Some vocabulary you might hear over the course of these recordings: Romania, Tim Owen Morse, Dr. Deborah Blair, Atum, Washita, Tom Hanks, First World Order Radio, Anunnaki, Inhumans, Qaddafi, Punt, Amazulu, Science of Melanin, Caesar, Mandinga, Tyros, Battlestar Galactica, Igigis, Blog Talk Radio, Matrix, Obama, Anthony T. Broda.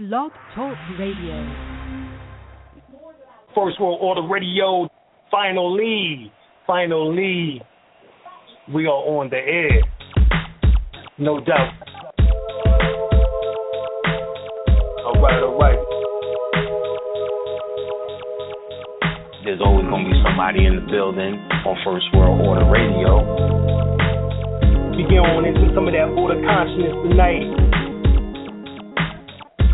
Blog Talk Radio. First World Order Radio. Finally, we are on the air, no doubt. All right. There's always going to be somebody in the building on First World Order Radio. We get on into some of that order consciousness tonight.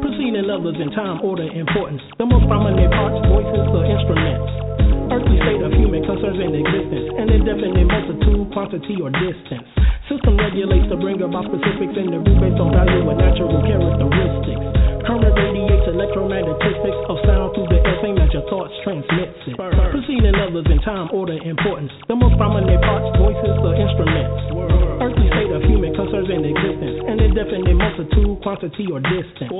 Proceeding levels in time, order, importance. The most prominent parts, voices, or instruments. Earthly state of human concerns and existence, an indefinite multitude, quantity, or distance. System regulates to bring about specifics in the root based on value and natural characteristics. Current radiates electromagnetistics of sound through the air, same as your thoughts transmits it. Proceeding levels in time, order, importance. The most prominent parts, voices, or instruments. Earthly state of human concerns and existence, an indefinite multitude, quantity, or distance.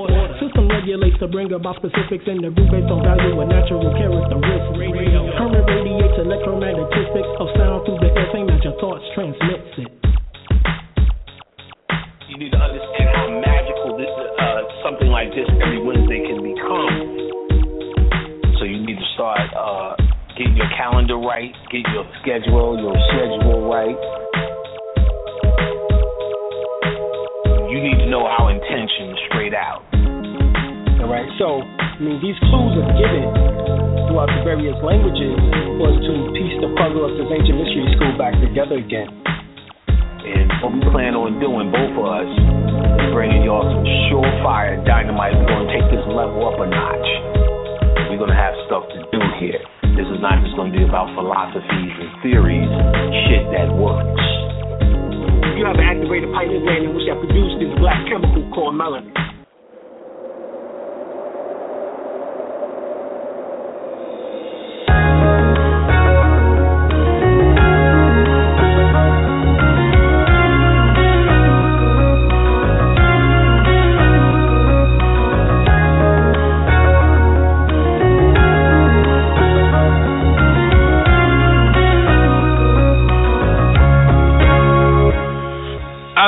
System regulates to bring about specifics in the root based on value and natural characteristics. Current radiates electromagnetistics of sound through the air, same as your thoughts transmits it. You need to understand how magical this is. Something like this every Wednesday can become. So you need to start getting your calendar right, get your schedule right. You need to know our intention straight out. All right, so, I mean, these clues are given throughout the various languages was to piece the puzzle of this ancient mystery school back together again. And what we plan on doing, both of us, is bringing y'all some surefire dynamite. We're going to take this level up a notch. We're going to have stuff to do here. This is not just going to be about philosophies and theories, shit that works. You have an activated pipeline in which I produce this black chemical called melanin.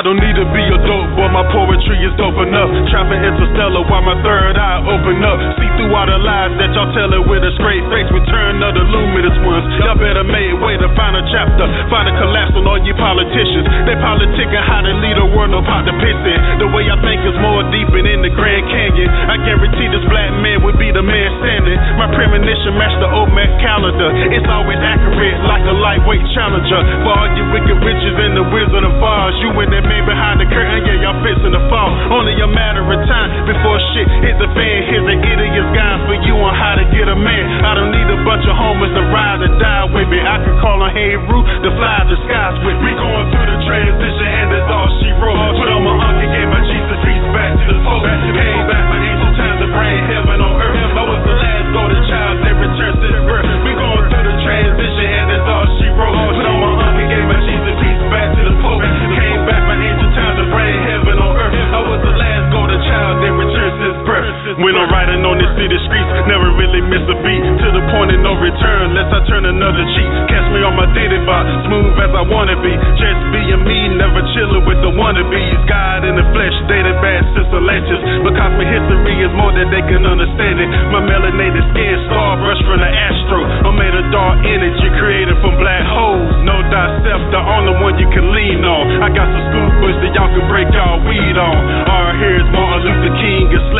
I don't need to be a dope, but my poetry is dope enough. Trapping interstellar while my third eye open up. See through all the lies that y'all telling with a straight face. Return of the luminous ones. Y'all better make way to find a chapter. Find a collapse on all you politicians. They politicking how to lead a world of pot to piss in. The way I think is more deep and in the Grand Canyon. I guarantee this black man would be the man standing. My premonition matched the Olmec calendar. It's always accurate like a lightweight challenger. For all you wicked witches and the Wizard of Oz, you and that man behind the curtain, yeah, y'all fits in the fall. Only a matter of time before shit hit the fan. Here's an idiot's guide for you on how to get a man. I don't need a bunch of homies to ride or die with me. I can call on Hey Root to fly the skies with me. We going through the transition and that's all she wrote. Put on my uncle, gave my Jesus peace back to the soul. Came back for ancient times to bring heaven on earth. I was the last golden child that returned to the birth. We going through the transition and that's all she wrote. Put on my uncle, gave my Jesus peace back to the soul. Came back for ancient times to bring heaven on earth. I was the last golden child that returned to the birth. When I'm riding on this city streets, never really miss a beat. To the point of no return, lest I turn another cheek. Catch me on my dated vibe, smooth as I wanna be. Just being me, never chilling with the wannabes. God in the flesh, dated bad sister latches. But cosmic history is more than they can understand it. My melanated skin, star brush from the astro. I'm made of dark energy, created from black holes. Know thyself, the only one you can lean on. I got some school books that y'all can break y'all weed on. All right, here's Martin Luther King and Slave.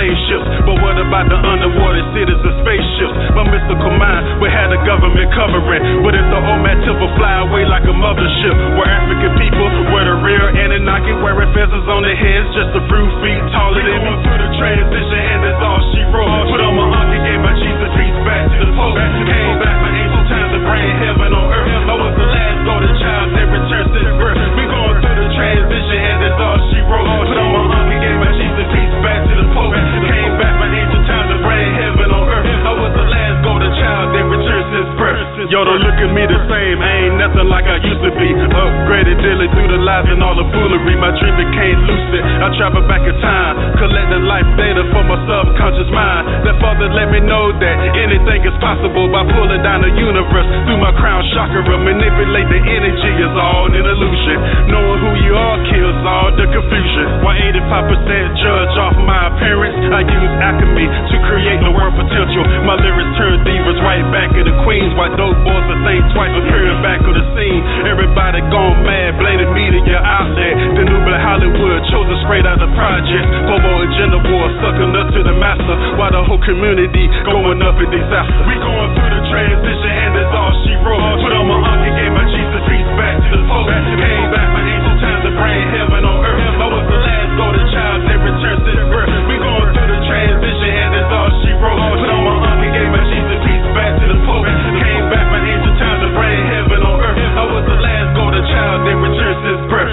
Yo, they look at me the same, I ain't nothing like I used to be. Upgraded daily through the lies and all the foolery. My dream became lucid, I travel back in time, collecting life data from my subconscious mind. That father let me know that anything is possible by pulling down the universe through my crown chakra. Manipulate the energy, it's all an illusion. Knowing who you are kills all the confusion. Why 85% judge off my appearance? I use alchemy to create the world potential. My lyrics turn divas right back into queens. Why dope boys will think twice appearing back on the scene? Everybody gone mad, bladed media outlet. The new black Hollywood chosen straight out of projects. Bobo and gender war sucking up to the master. Why the whole community going up in disaster? We going through the transition and it's all she wrote. Put on my uncle, gave my Jesus piece back to the post. Came back my ancient times to bring heaven on earth. I was the last golden child that returned since birth. We going through the transition and it's all she wrote. Put on my uncle, gave my Jesus piece back to the post. Came back my ancient times to bring heaven on earth. I was the last golden child that returned since birth.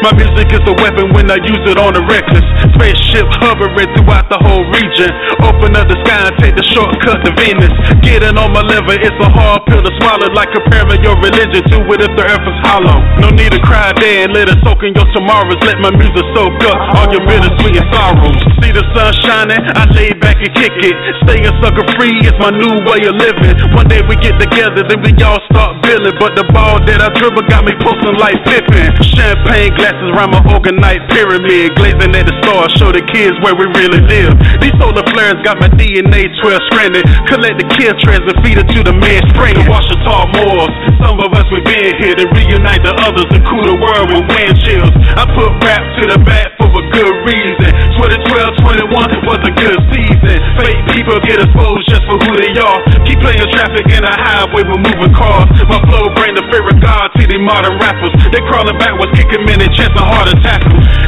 My music is a weapon when I use it on the reckless. Spaceship hovering throughout the whole region. Open up the sky and take the shortcut to Venus. Getting on my level, it's a hard pill to swallow. Like comparing your religion to it if the earth is hollow. No need to cry there and let it soak in your tomorrows. Let my music soak up all your bittersweet and sorrows. See the sun shining, I lay back and kick it. Staying sucker free is my new way of living. One day we get together, then we all start billing. But the ball that I dribble got me posting like Pippin. Champagne glasses round my organite pyramid. Glazing at the stars, show the kids where we really live. These solar flares got my DNA 12 stranded. Collect the kids trends and feed it to the man spraying. Wash the tall moors, some of us we been here. To reunite the others and cool the world with wind chills. I put rap to the back for a good reason. 2012-21 was a good season. Fake people get exposed just for who they are. Keep playing traffic in a highway with moving cars. My flow bring the fear of God to these modern rappers. They crawling backwards, kicking men and chance a heart attack.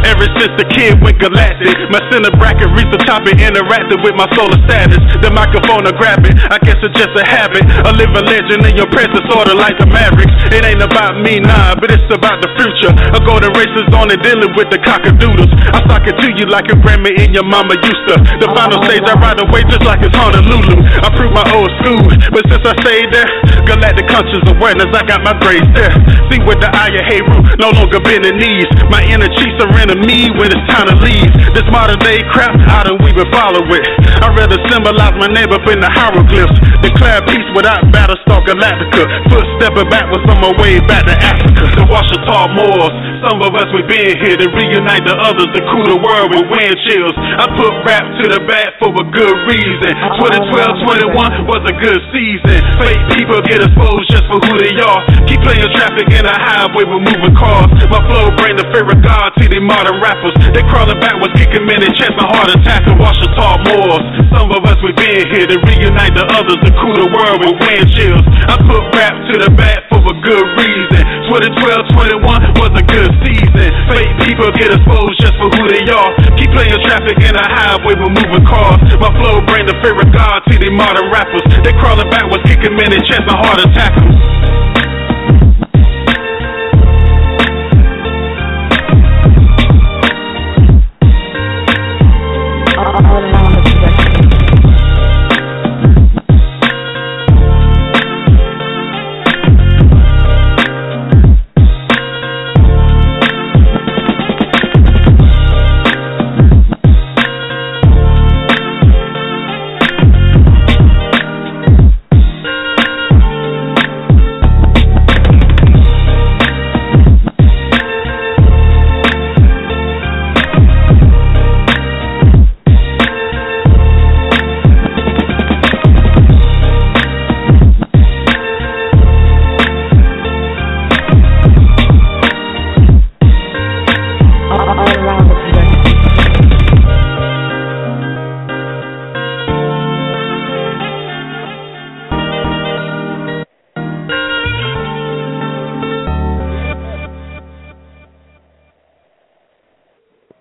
Ever since the kid went galactic, my center bracket reached the top and interacted with my solar status. The microphone I grab it, I guess it's just a habit. A living legend in your presence, sorta like the Mavericks. It ain't about me, nah, but it's about the future. A golden race is on and dealing with the cockadoodles. I sock it to you like your grandma and your mama used to. The final stage I ride away just like it's Honolulu. I prove my old school, but since I stayed there, galactic conscious awareness, I got my grades there. See with the eye of Heru, no longer been in need. My inner chiefs are into me when it's time to leave. This modern day crap, I don't even follow it. I rather symbolize my name up in the hieroglyphs. Declare peace without Battlestar Galactica. Footstepping backwards on my way back to Africa. The Washita Moors, some of us we been here. To reunite the others, to cool the world with wind chills. I put rap to the back for a good reason. 2012-21 was a good season. Fake people get exposed just for who they are. Keep playing traffic in a highway with moving cars. My flow bring the fear of God to these modern rappers. They crawling backwards, kicking men and chance a heart attack. The Washita Moors, some of us we been here. To reunite the others, to cool the world with wind chills. I put rap to the back for a good reason. 2012-21 was a good season. Fake people get exposed just for who they are. Keep playing traffic in a highway with moving cars. My flow bring the fear of God to these modern rappers. They crawling backwards, kicking men and chance a heart attack.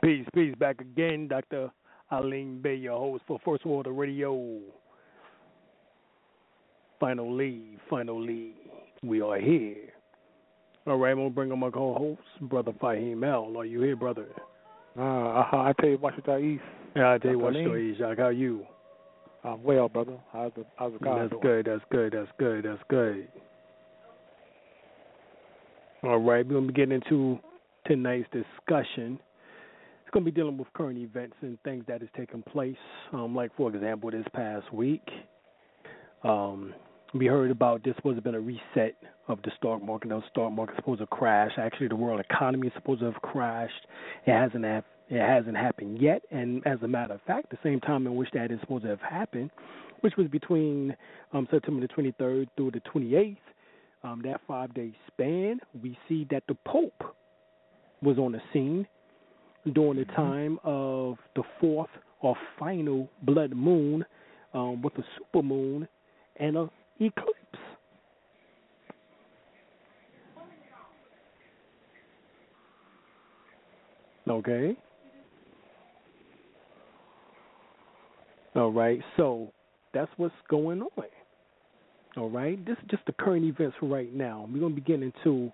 Peace. Back again, Dr. Aline Be, your host for First World Order Radio. Finally, we are here. All right, I'm going to bring on my co-host, Brother Fahim El. Are you here, brother? I tell you, Washita East. Yeah, I tell you, Washita East. How are you? I'm well, brother. How's the guy doing? That's good. All right, we're going to be getting into tonight's discussion. It's going to be dealing with current events and things that has taken place. Like, for example, this past week, we heard about this was been a reset of the stock market. The stock market is supposed to crash. Actually, the world economy is supposed to have crashed. It hasn't happened yet. And as a matter of fact, the same time in which that is supposed to have happened, which was between September the 23rd through the 28th, that 5-day span, we see that the Pope was on the scene during the time of the fourth or final blood moon with a super moon and an eclipse. Okay. All right, so that's what's going on. All right, this is just the current events for right now. We're going to be getting into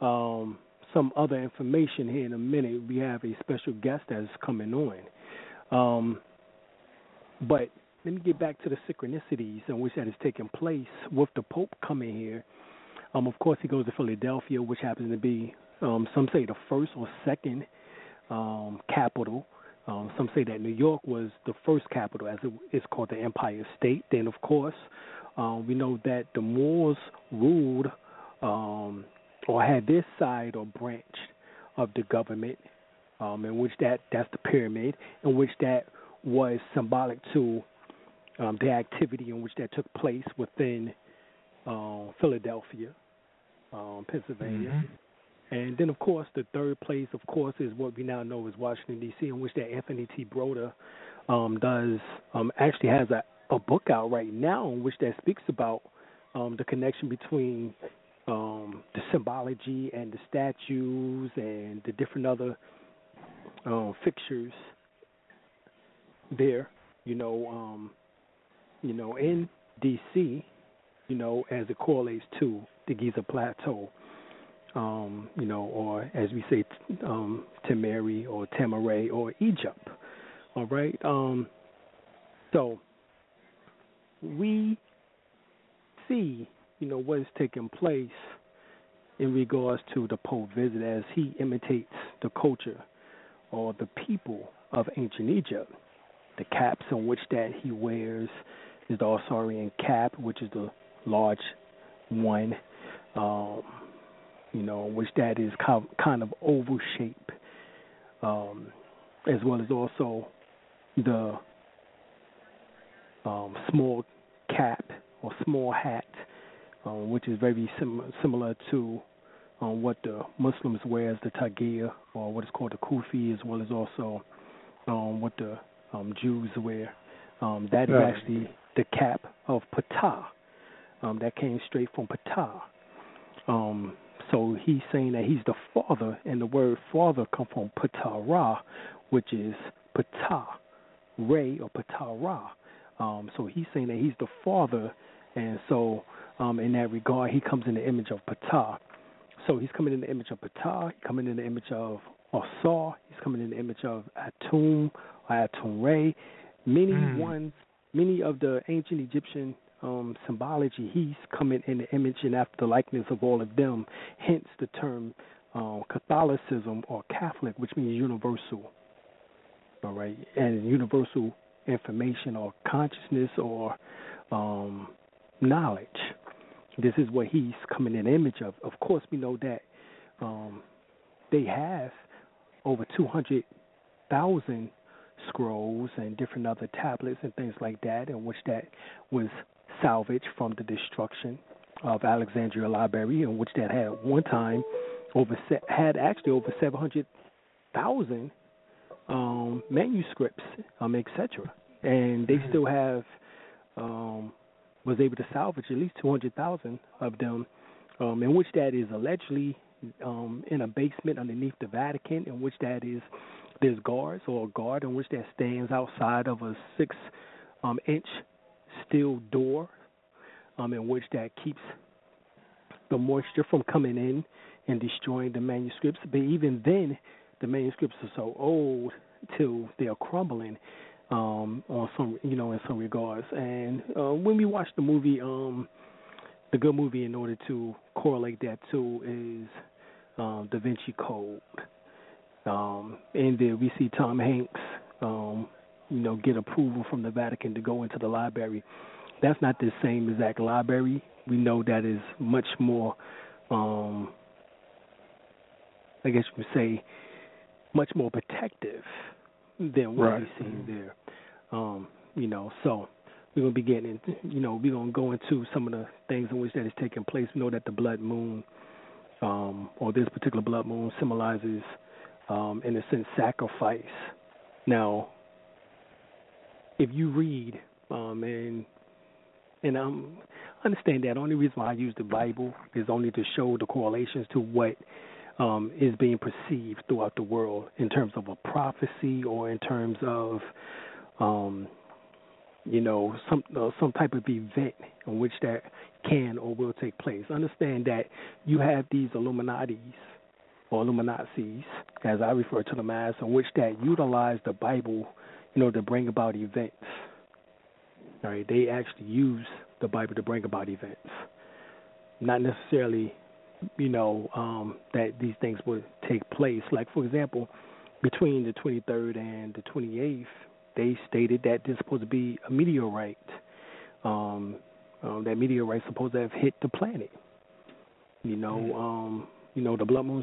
some other information here in a minute. We have a special guest that's coming on. But let me get back to the synchronicities in which that is taking place with the Pope coming here. Of course, he goes to Philadelphia, which happens to be, some say the first or second capital. Some say that New York was the first capital, as it's called the Empire State. Then, of course, we know that the Moors ruled or had this side or branch of the government, in which that's the pyramid, in which that was symbolic to the activity in which that took place within Philadelphia, Pennsylvania. Mm-hmm. And then, of course, the third place, of course, is what we now know as Washington, D.C., in which that Anthony T. Broda actually has a book out right now in which that speaks about the connection between the symbology and the statues and the different other fixtures there, in D.C., as it correlates to the Giza Plateau, or as we say, Temeri or Tamaray or Egypt. All right. So we see what is taking place in regards to the Pope visit as he imitates the culture or the people of ancient Egypt. The caps in which that he wears is the Ausarian cap, which is the large one, which that is kind of oval shape, as well as also the small cap or small hat, which is very similar to what the Muslims wear as the tagiyah, or what is called the kufi, as well as also what the Jews wear. That is actually the cap of Ptah. That came straight from Ptah. So he's saying that he's the father, and the word father comes from Ptah-Ra, which is Ptah-Re or Ptah-Ra. So he's saying that he's the father, and so in that regard, he comes in the image of Ptah. So he's coming in the image of Ptah, he's coming in the image of Osar, he's coming in the image of Atum, or Atum-Re. Many of the ancient Egyptian symbology, he's coming in the image and after the likeness of all of them, hence the term Catholicism or Catholic, which means universal, all right, and universal information or consciousness or knowledge. This is what he's coming in the image of. Of course, we know that they have over 200,000 scrolls and different other tablets and things like that, in which that was salvaged from the destruction of Alexandria Library, in which that had one time had actually over 700,000 manuscripts, etc. And they still have was able to salvage at least 200,000 of them, in which that is allegedly in a basement underneath the Vatican, in which that is there's guards, or a guard in which that stands outside of a 6-inch steel door, in which that keeps the moisture from coming in and destroying the manuscripts. But even then, the manuscripts are so old till they are crumbling, on some, you know, in some regards. And when we watch the movie, the good movie, in order to correlate that to is Da Vinci Code. And then we see Tom Hanks, you know, get approval from the Vatican to go into the library. That's not the same exact library. We know that is much more, I guess you could say, much more protective than what we see there. You know, so we're going to be getting into, you know, we're going to go into some of the things in which that is taking place. We know that the blood moon, or this particular blood moon, symbolizes, in a sense, sacrifice. Now, if you read, and I understand that. The only reason why I use the Bible is only to show the correlations to what is being perceived throughout the world in terms of a prophecy, or in terms of, you know, some type of event in which that can or will take place. Understand that you have these Illuminatis, or Illuminazis, as I refer to them as, in which that utilize the Bible, you know, to bring about events. All right, they actually use the Bible to bring about events. Not necessarily, you know, that these things would take place. Like, for example, between the 23rd and the 28th, they stated that there's supposed to be a meteorite. That meteorite's supposed to have hit the planet. You know, the blood moon,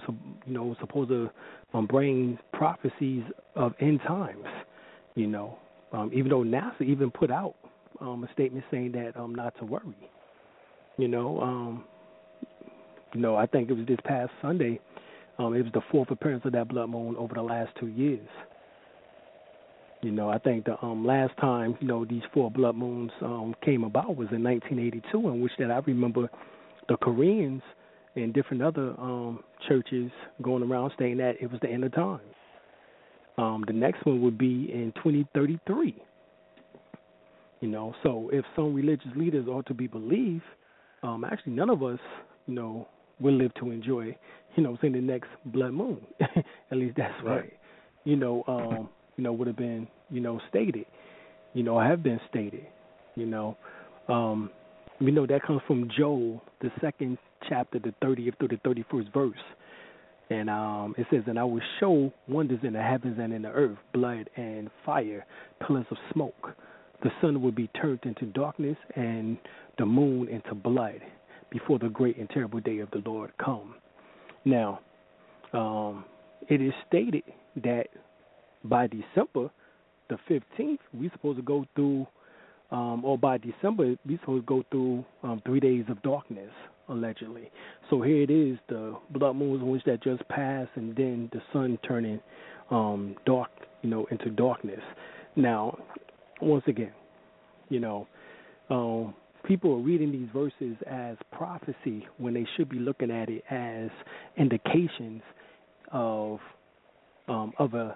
you know, supposed to bring prophecies of end times, you know. Even though NASA even put out a statement saying that not to worry, you know. I think it was this past Sunday. It was the fourth appearance of that blood moon over the last 2 years. You know, I think the last time, you know, these four blood moons came about was in 1982, in which that I remember the Koreans and different other churches going around saying that it was the end of time. The next one would be in 2033. You know, so if some religious leaders ought to be believed, actually none of us, you know, will live to enjoy, you know, seeing the next blood moon. At least that's right. What, you know, would have been, you know, stated, you know, have been stated, you know. We know that comes from Joel, the 2nd chapter, the 30th through the 31st verse. And it says, and I will show wonders in the heavens and in the earth, blood and fire, pillars of smoke. The sun will be turned into darkness and the moon into blood before the great and terrible day of the Lord come. Now, it is stated that by December the 15th, we're supposed to go through, or by December, we're supposed to go through 3 days of darkness, allegedly. So here it is, the blood moons which that just passed, and then the sun turning dark, you know, into darkness. Now, once again, you know, people are reading these verses as prophecy when they should be looking at it as indications of a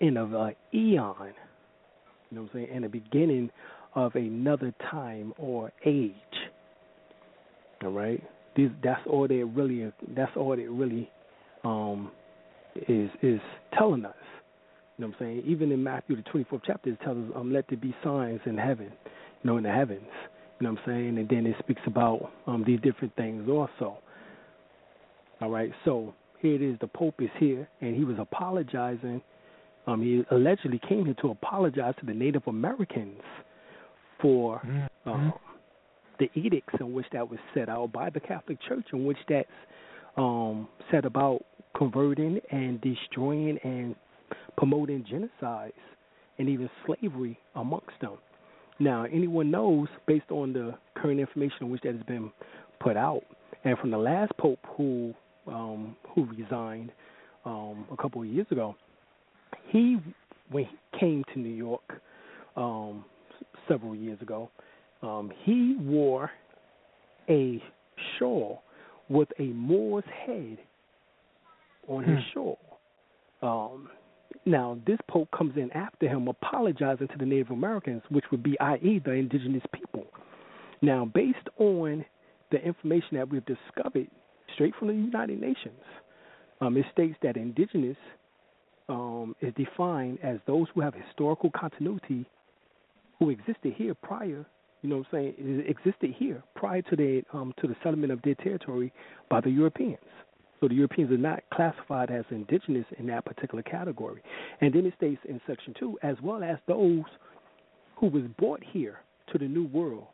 end of an eon, you know what I'm saying, and the beginning of another time or age. All right, that's all it really is telling us. You know what I'm saying? Even in Matthew the 24th chapter, it tells us, "Let there be signs in heaven, you know, in the heavens." You know what I'm saying? And then it speaks about these different things also. All right, so here it is. The Pope is here, and he was apologizing. He allegedly came here to apologize to the Native Americans for. The edicts in which that was set out by the Catholic Church, in which that's set about converting and destroying and promoting genocides and even slavery amongst them. Now, anyone knows, based on the current information in which that has been put out, and from the last Pope who resigned a couple of years ago, when he came to New York several years ago, he wore a shawl with a Moor's head on his shore. Now, this pope comes in after him apologizing to the Native Americans, which would be, i.e., the indigenous people. Now, based on the information that we've discovered straight from the United Nations, it states that indigenous is defined as those who have historical continuity who existed here prior, you know what I'm saying, existed here prior to the settlement of their territory by the Europeans. So the Europeans are not classified as indigenous in that particular category. And then it states in Section 2, as well as those who was brought here to the New World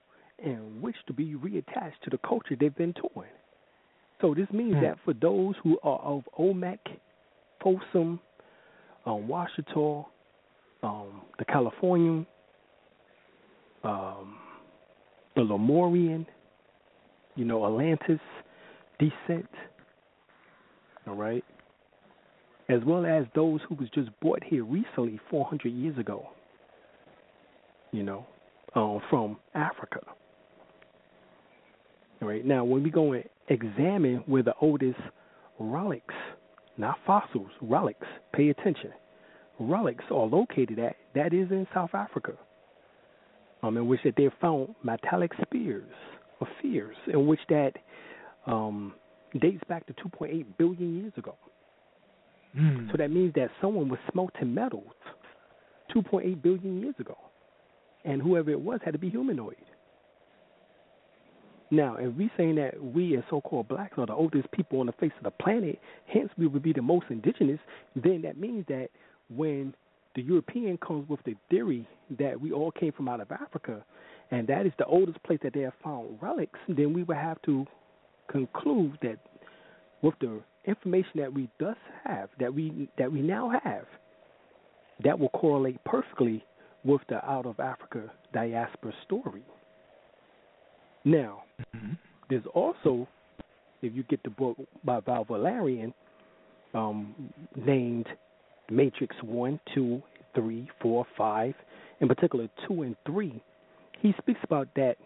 and wish to be reattached to the culture they've been torn. So this means that for those who are of Olmec, Folsom, Ouachita, the Californian, the Lemurian, you know, Atlantis descent, all right, as well as those who was just brought here recently 400 years ago, you know, from Africa. All right, now when we go and examine where the oldest relics, not fossils, relics, pay attention, relics are located at, that is in South Africa, in which that they found metallic spears or spears, in which that dates back to 2.8 billion years ago. So that means that someone was smelting metals 2.8 billion years ago, and whoever it was had to be humanoid. Now, if we're saying that we as so-called blacks are the oldest people on the face of the planet, hence we would be the most indigenous, then that means that when the European comes with the theory that we all came from out of Africa, and that is the oldest place that they have found relics, then we would have to conclude that with the information that we thus have, that we now have, that will correlate perfectly with the out of Africa diaspora story. Now, there's also, if you get the book by Val Valerian, named Matrix 1, 2, 3, 4, 5, in particular 2 and 3, he speaks about that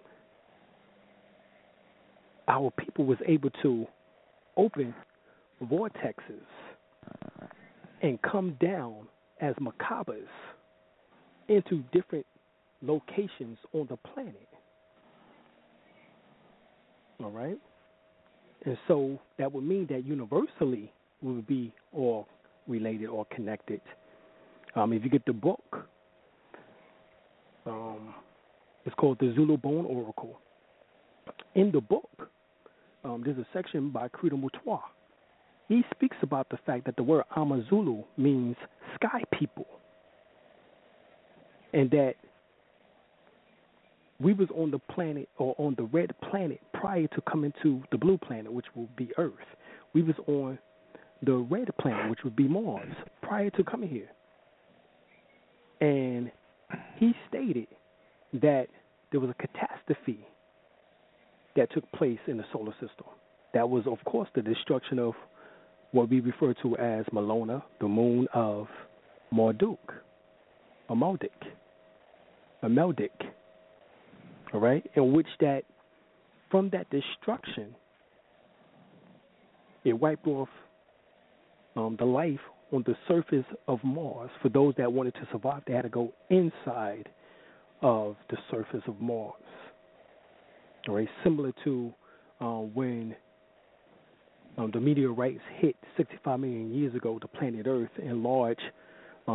our people was able to open vortexes and come down as Makabas into different locations on the planet. All right? And so that would mean that universally we would be all related or connected. If you get the book, it's called The Zulu Bone Oracle. In the book, there's a section by Credo Mutwa. He speaks about the fact that the word Amazulu means sky people, and that we was on the planet, or on the red planet, prior to coming to the blue planet, which will be Earth. We was on the red planet, which would be Mars, prior to coming here. And he stated that there was a catastrophe that took place in the solar system. That was, of course, the destruction of what we refer to as Malona, the moon of Marduk, Ameldic, all right, in which that, from that destruction, it wiped off the life on the surface of Mars. For those that wanted to survive, they had to go inside of the surface of Mars. All right, similar to when the meteorites hit 65 million years ago the planet Earth in a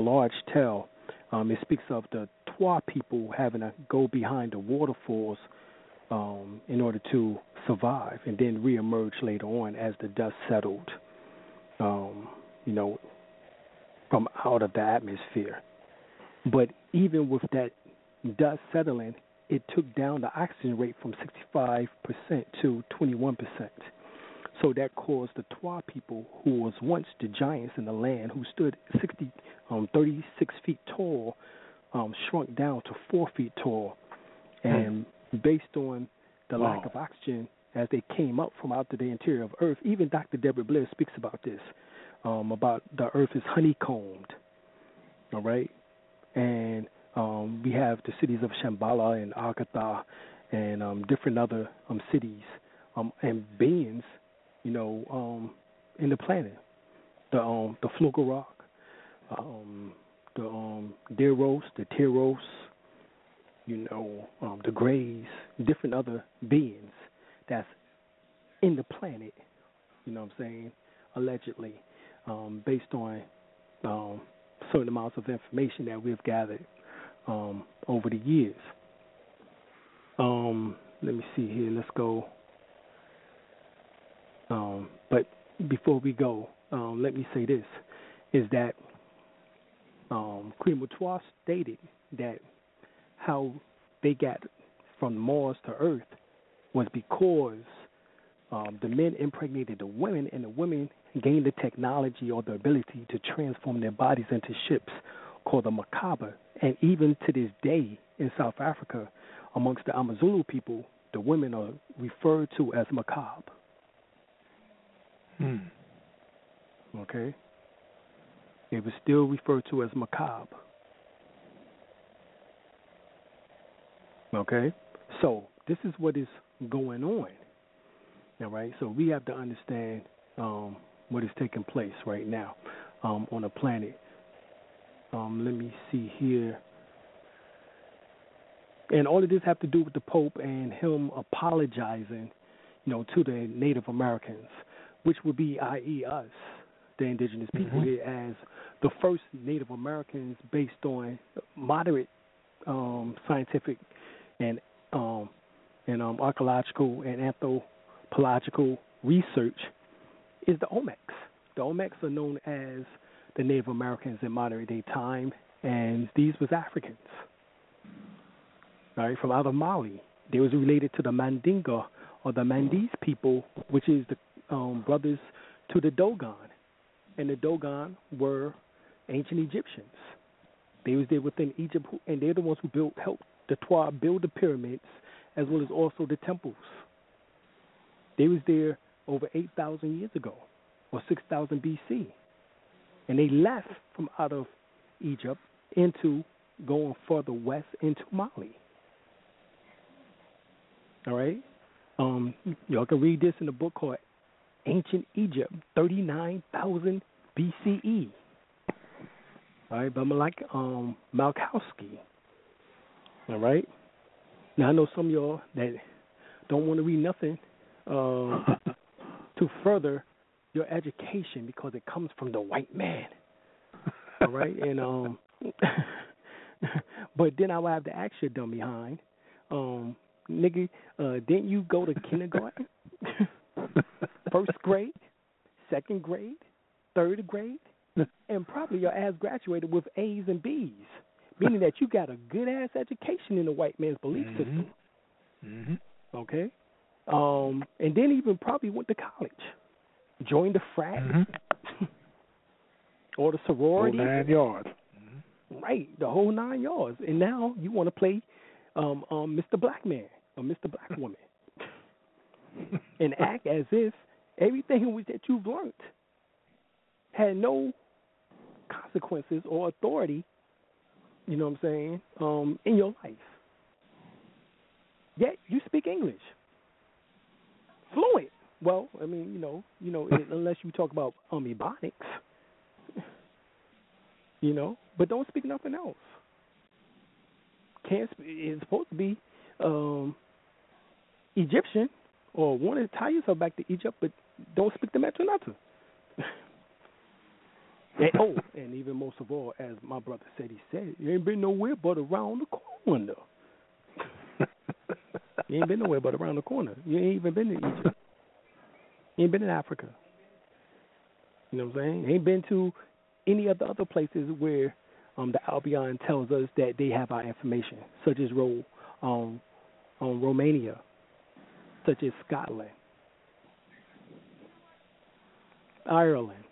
large tale. It speaks of the Twa people having to go behind the waterfalls in order to survive, and then reemerge later on as the dust settled, from out of the atmosphere. But even with that dust settling, it took down the oxygen rate from 65% to 21%. So that caused the Twa people, who was once the giants in the land, who stood 36 feet tall, shrunk down to 4 feet tall. And based on the lack of oxygen as they came up from out to the interior of Earth, even Dr. Deborah Blair speaks about this, about the Earth is honeycombed, all right? And we have the cities of Shambhala and Agatha and different other cities and beings, in the planet. The Flugel Rock, the Deros, the Tyros, the Greys, different other beings that's in the planet, you know what I'm saying, allegedly, based on certain amounts of information that we've gathered over the years. Let me see here. Let's go. But before we go, let me say this, is that Credo Mutwa stated that how they got from Mars to Earth was because the men impregnated the women, and the women gained the technology or the ability to transform their bodies into ships called the Makaba. And even to this day in South Africa, amongst the Amazulu people, the women are referred to as Makaba. Okay? They were still referred to as Makaba. Okay? So this is what is going on. All right? So we have to understand what is taking place right now on the planet. Let me see here. And all of this have to do with the Pope and him apologizing, to the Native Americans, which would be, i.e., us, the indigenous people here, as the first Native Americans based on moderate scientific and archaeological and anthropological research is the Olmecs. The Olmecs are known as the Native Americans in modern day time, and these was Africans, all right, from out of Mali. They was related to the Mandinga or the Mandis people, which is the brothers to the Dogon. And the Dogon were ancient Egyptians. They was there within Egypt, and they're the ones who helped the Twa build the pyramids, as well as also the temples. They was there over 8,000 years ago, or 6,000 BC. And they left from out of Egypt into going further west into Mali. All right? Y'all can read this in a book called Ancient Egypt, 39,000 BCE. All right, by Malkowski. All right? Now, I know some of y'all that don't want to read nothing to further your education because it comes from the white man. All right? And but then I would have to ask your dumb behind, nigga, didn't you go to kindergarten? First grade, second grade, third grade, and probably your ass graduated with A's and B's, meaning that you got a good-ass education in the white man's belief system. Okay? And then even probably went to college, joined the frat, or the sorority. The whole 9 yards. Right, the whole 9 yards. And now you want to play Mr. Black Man or Mr. Black Woman. And act as if everything that you've learned had no consequences or authority, you know what I'm saying, in your life. Yet you speak English. Fluent. Well, I mean, unless you talk about Ebonics, but don't speak nothing else. It's supposed to be Egyptian. Or want to tie yourself back to Egypt, but don't speak the Matronata. And even most of all, as my brother said, you ain't been nowhere but around the corner. You ain't been nowhere but around the corner. You ain't even been to Egypt. You ain't been in Africa. You know what I'm saying? You ain't been to any of the other places where the Albion tells us that they have our information, such as Romania. Such as Scotland, Ireland,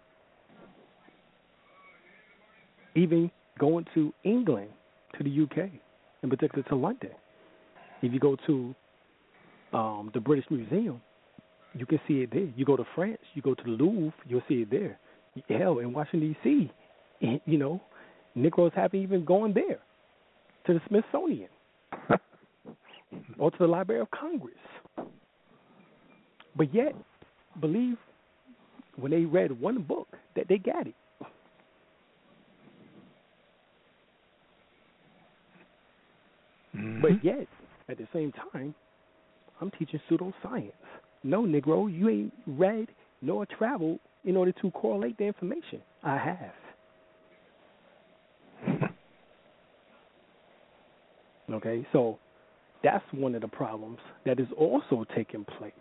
even going to England, to the UK, in particular to London. If you go to the British Museum, you can see it there. You go to France, you go to the Louvre, you'll see it there. Hell, in Washington, D.C., Negroes haven't even gone there, to the Smithsonian or to the Library of Congress. But yet, believe when they read one book, that they got it. Mm-hmm. But yet, at the same time, I'm teaching pseudoscience. No, Negro, you ain't read nor traveled in order to correlate the information. I have. Okay, so that's one of the problems that is also taking place.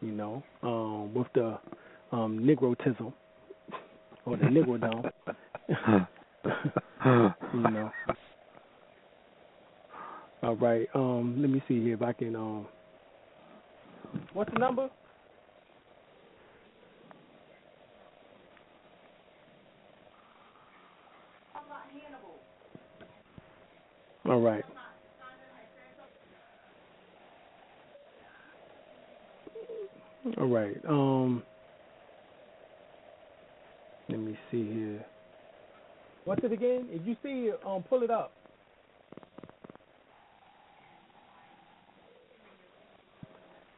You know, with the Negrotism or the Negrodome. You know. All right. Let me see here if I can. What's the number? I'm not Hannibal. All right. All right. Let me see here. What's it again? If you see it, pull it up.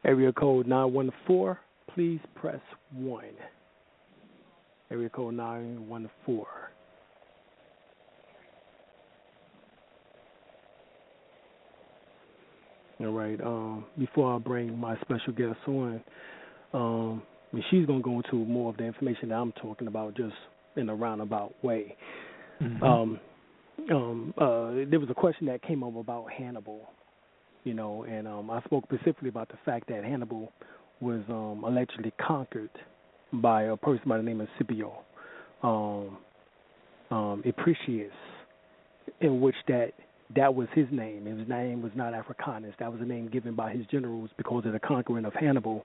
Area code 914, please press 1. Area code 914. All right, before I bring my special guest on, she's going to go into more of the information that I'm talking about just in a roundabout way. Mm-hmm. There was a question that came up about Hannibal. You know, and I spoke specifically about the fact that Hannibal was allegedly conquered by a person by the name of Scipio Epricius, in which that was his name. His name was not Africanus. That was a name given by his generals because of the conquering of Hannibal,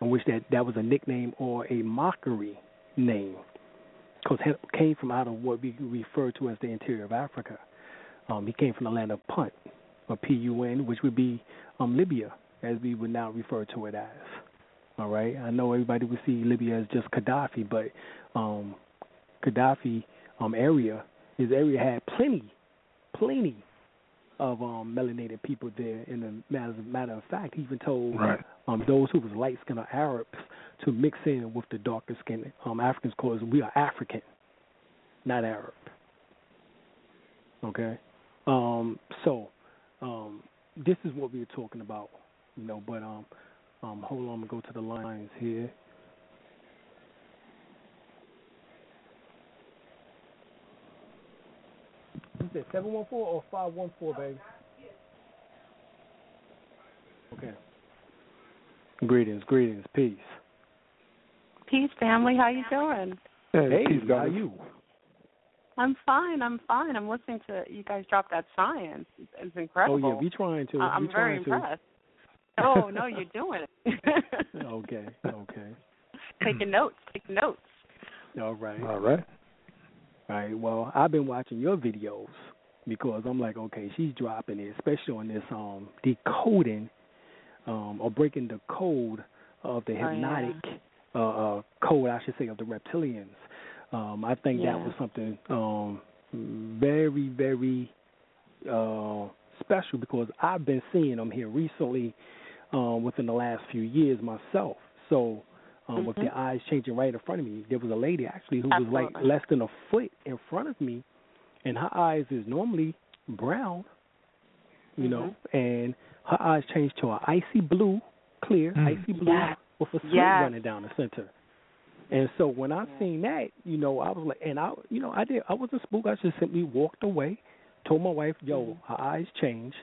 in which that was a nickname or a mockery name, because Hannibal came from out of what we refer to as the interior of Africa. He came from the land of Punt. Or PUN, which would be Libya, as we would now refer to it as. All right? I know everybody would see Libya as just Qaddafi, but Qaddafi area, his area had plenty of melanated people there. And as a matter of fact, he even told those who was light-skinned or Arabs to mix in with the darker-skinned Africans, because we are African, not Arab. Okay? This is what we were talking about, you know, but hold on, I'm going to go to the lines here. You said 714 or 514, baby? Okay. Greetings, peace. Peace, family, how you doing? Hey, peace, how are you? I'm fine. I'm listening to you guys drop that science. It's incredible. Oh, yeah, we're trying to. I'm very impressed. Oh, no, you're doing it. Okay. Taking notes. All right, well, I've been watching your videos because I'm like, okay, she's dropping it, especially on this decoding or breaking the code of the hypnotic code, I should say, of the reptilians. I think that was something very, very special, because I've been seeing them here recently within the last few years myself. So with their eyes changing right in front of me, there was a lady actually who was like less than a foot in front of me, and her eyes is normally brown, you know, and her eyes changed to an icy blue, clear, icy blue, with a slit running down the center. And so when I seen that, you know, I was like, and I, you know, I did, I wasn't spooked. I just simply walked away, told my wife, yo, her eyes changed.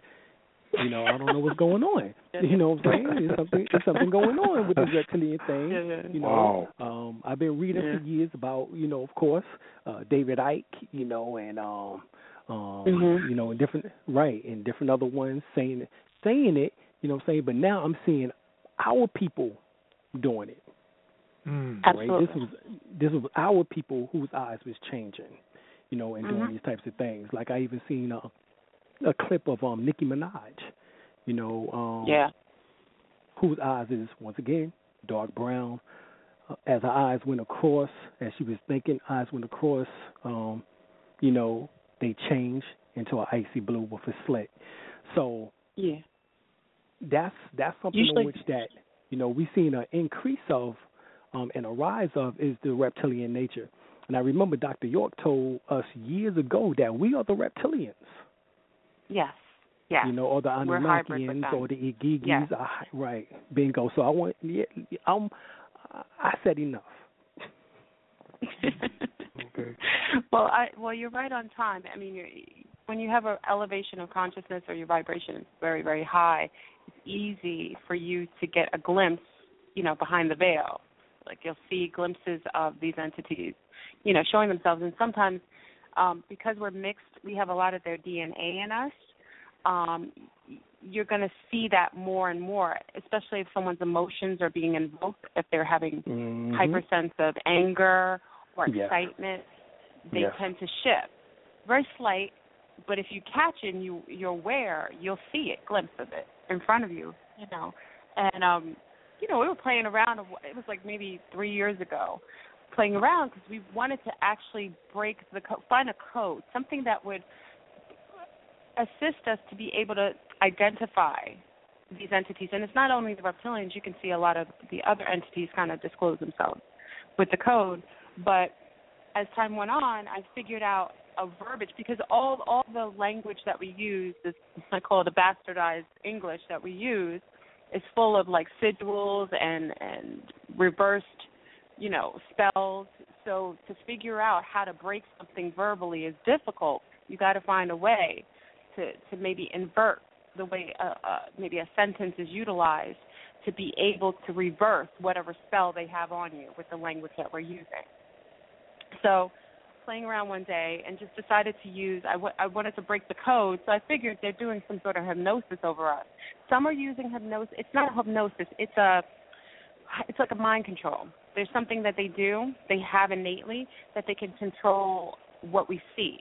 You know, I don't know what's going on. You know what I'm saying? There's something going on with this reptilian thing. You know, I've been reading for years about, you know, of course, David Icke, you know, and you know, and different other ones saying it. You know what I'm saying? But now I'm seeing our people doing it. Right? This was our people whose eyes was changing, you know, and doing these types of things. Like, I even seen a clip of Nicki Minaj, you know, whose eyes is, once again, dark brown. As her eyes went across, as she was thinking, you know, they changed into an icy blue with a slit. So that's something in which that you know, we've seen an increase of and a rise of is the reptilian nature. And I remember Dr. York told us years ago that we are the reptilians. Yes. Yeah. You know, or the Anunnakians or the Igigis. Yeah. Right. Bingo. So I want. Yeah, I said enough. Okay. Well, you're right on time. I mean, when you have an elevation of consciousness or your vibration is very, very high, it's easy for you to get a glimpse, you know, behind the veil. Like you'll see glimpses of these entities, you know, showing themselves. And sometimes because we're mixed, we have a lot of their DNA in us. You're going to see that more and more, especially if someone's emotions are being invoked, if they're having hypersense of anger or excitement, they tend to shift. Very slight, but if you catch it and you're aware, you'll see it, glimpse of it in front of you, you know. And, you know, we were playing around, it was like maybe 3 years ago, playing around because we wanted to actually break the code, find a code, something that would assist us to be able to identify these entities. And it's not only the reptilians. You can see a lot of the other entities kind of disclose themselves with the code. But as time went on, I figured out a verbiage because all the language that we use, this, I call it a bastardized English that we use, is full of like sigils and reversed, you know, spells. So to figure out how to break something verbally is difficult. You got to find a way to maybe invert the way maybe a sentence is utilized to be able to reverse whatever spell they have on you with the language that we're using. So playing around one day and just decided to use, I wanted to break the code, so I figured they're doing some sort of hypnosis over us. Some are using hypnosis. It's not hypnosis. It's like a mind control. There's something that they do, they have innately, that they can control what we see.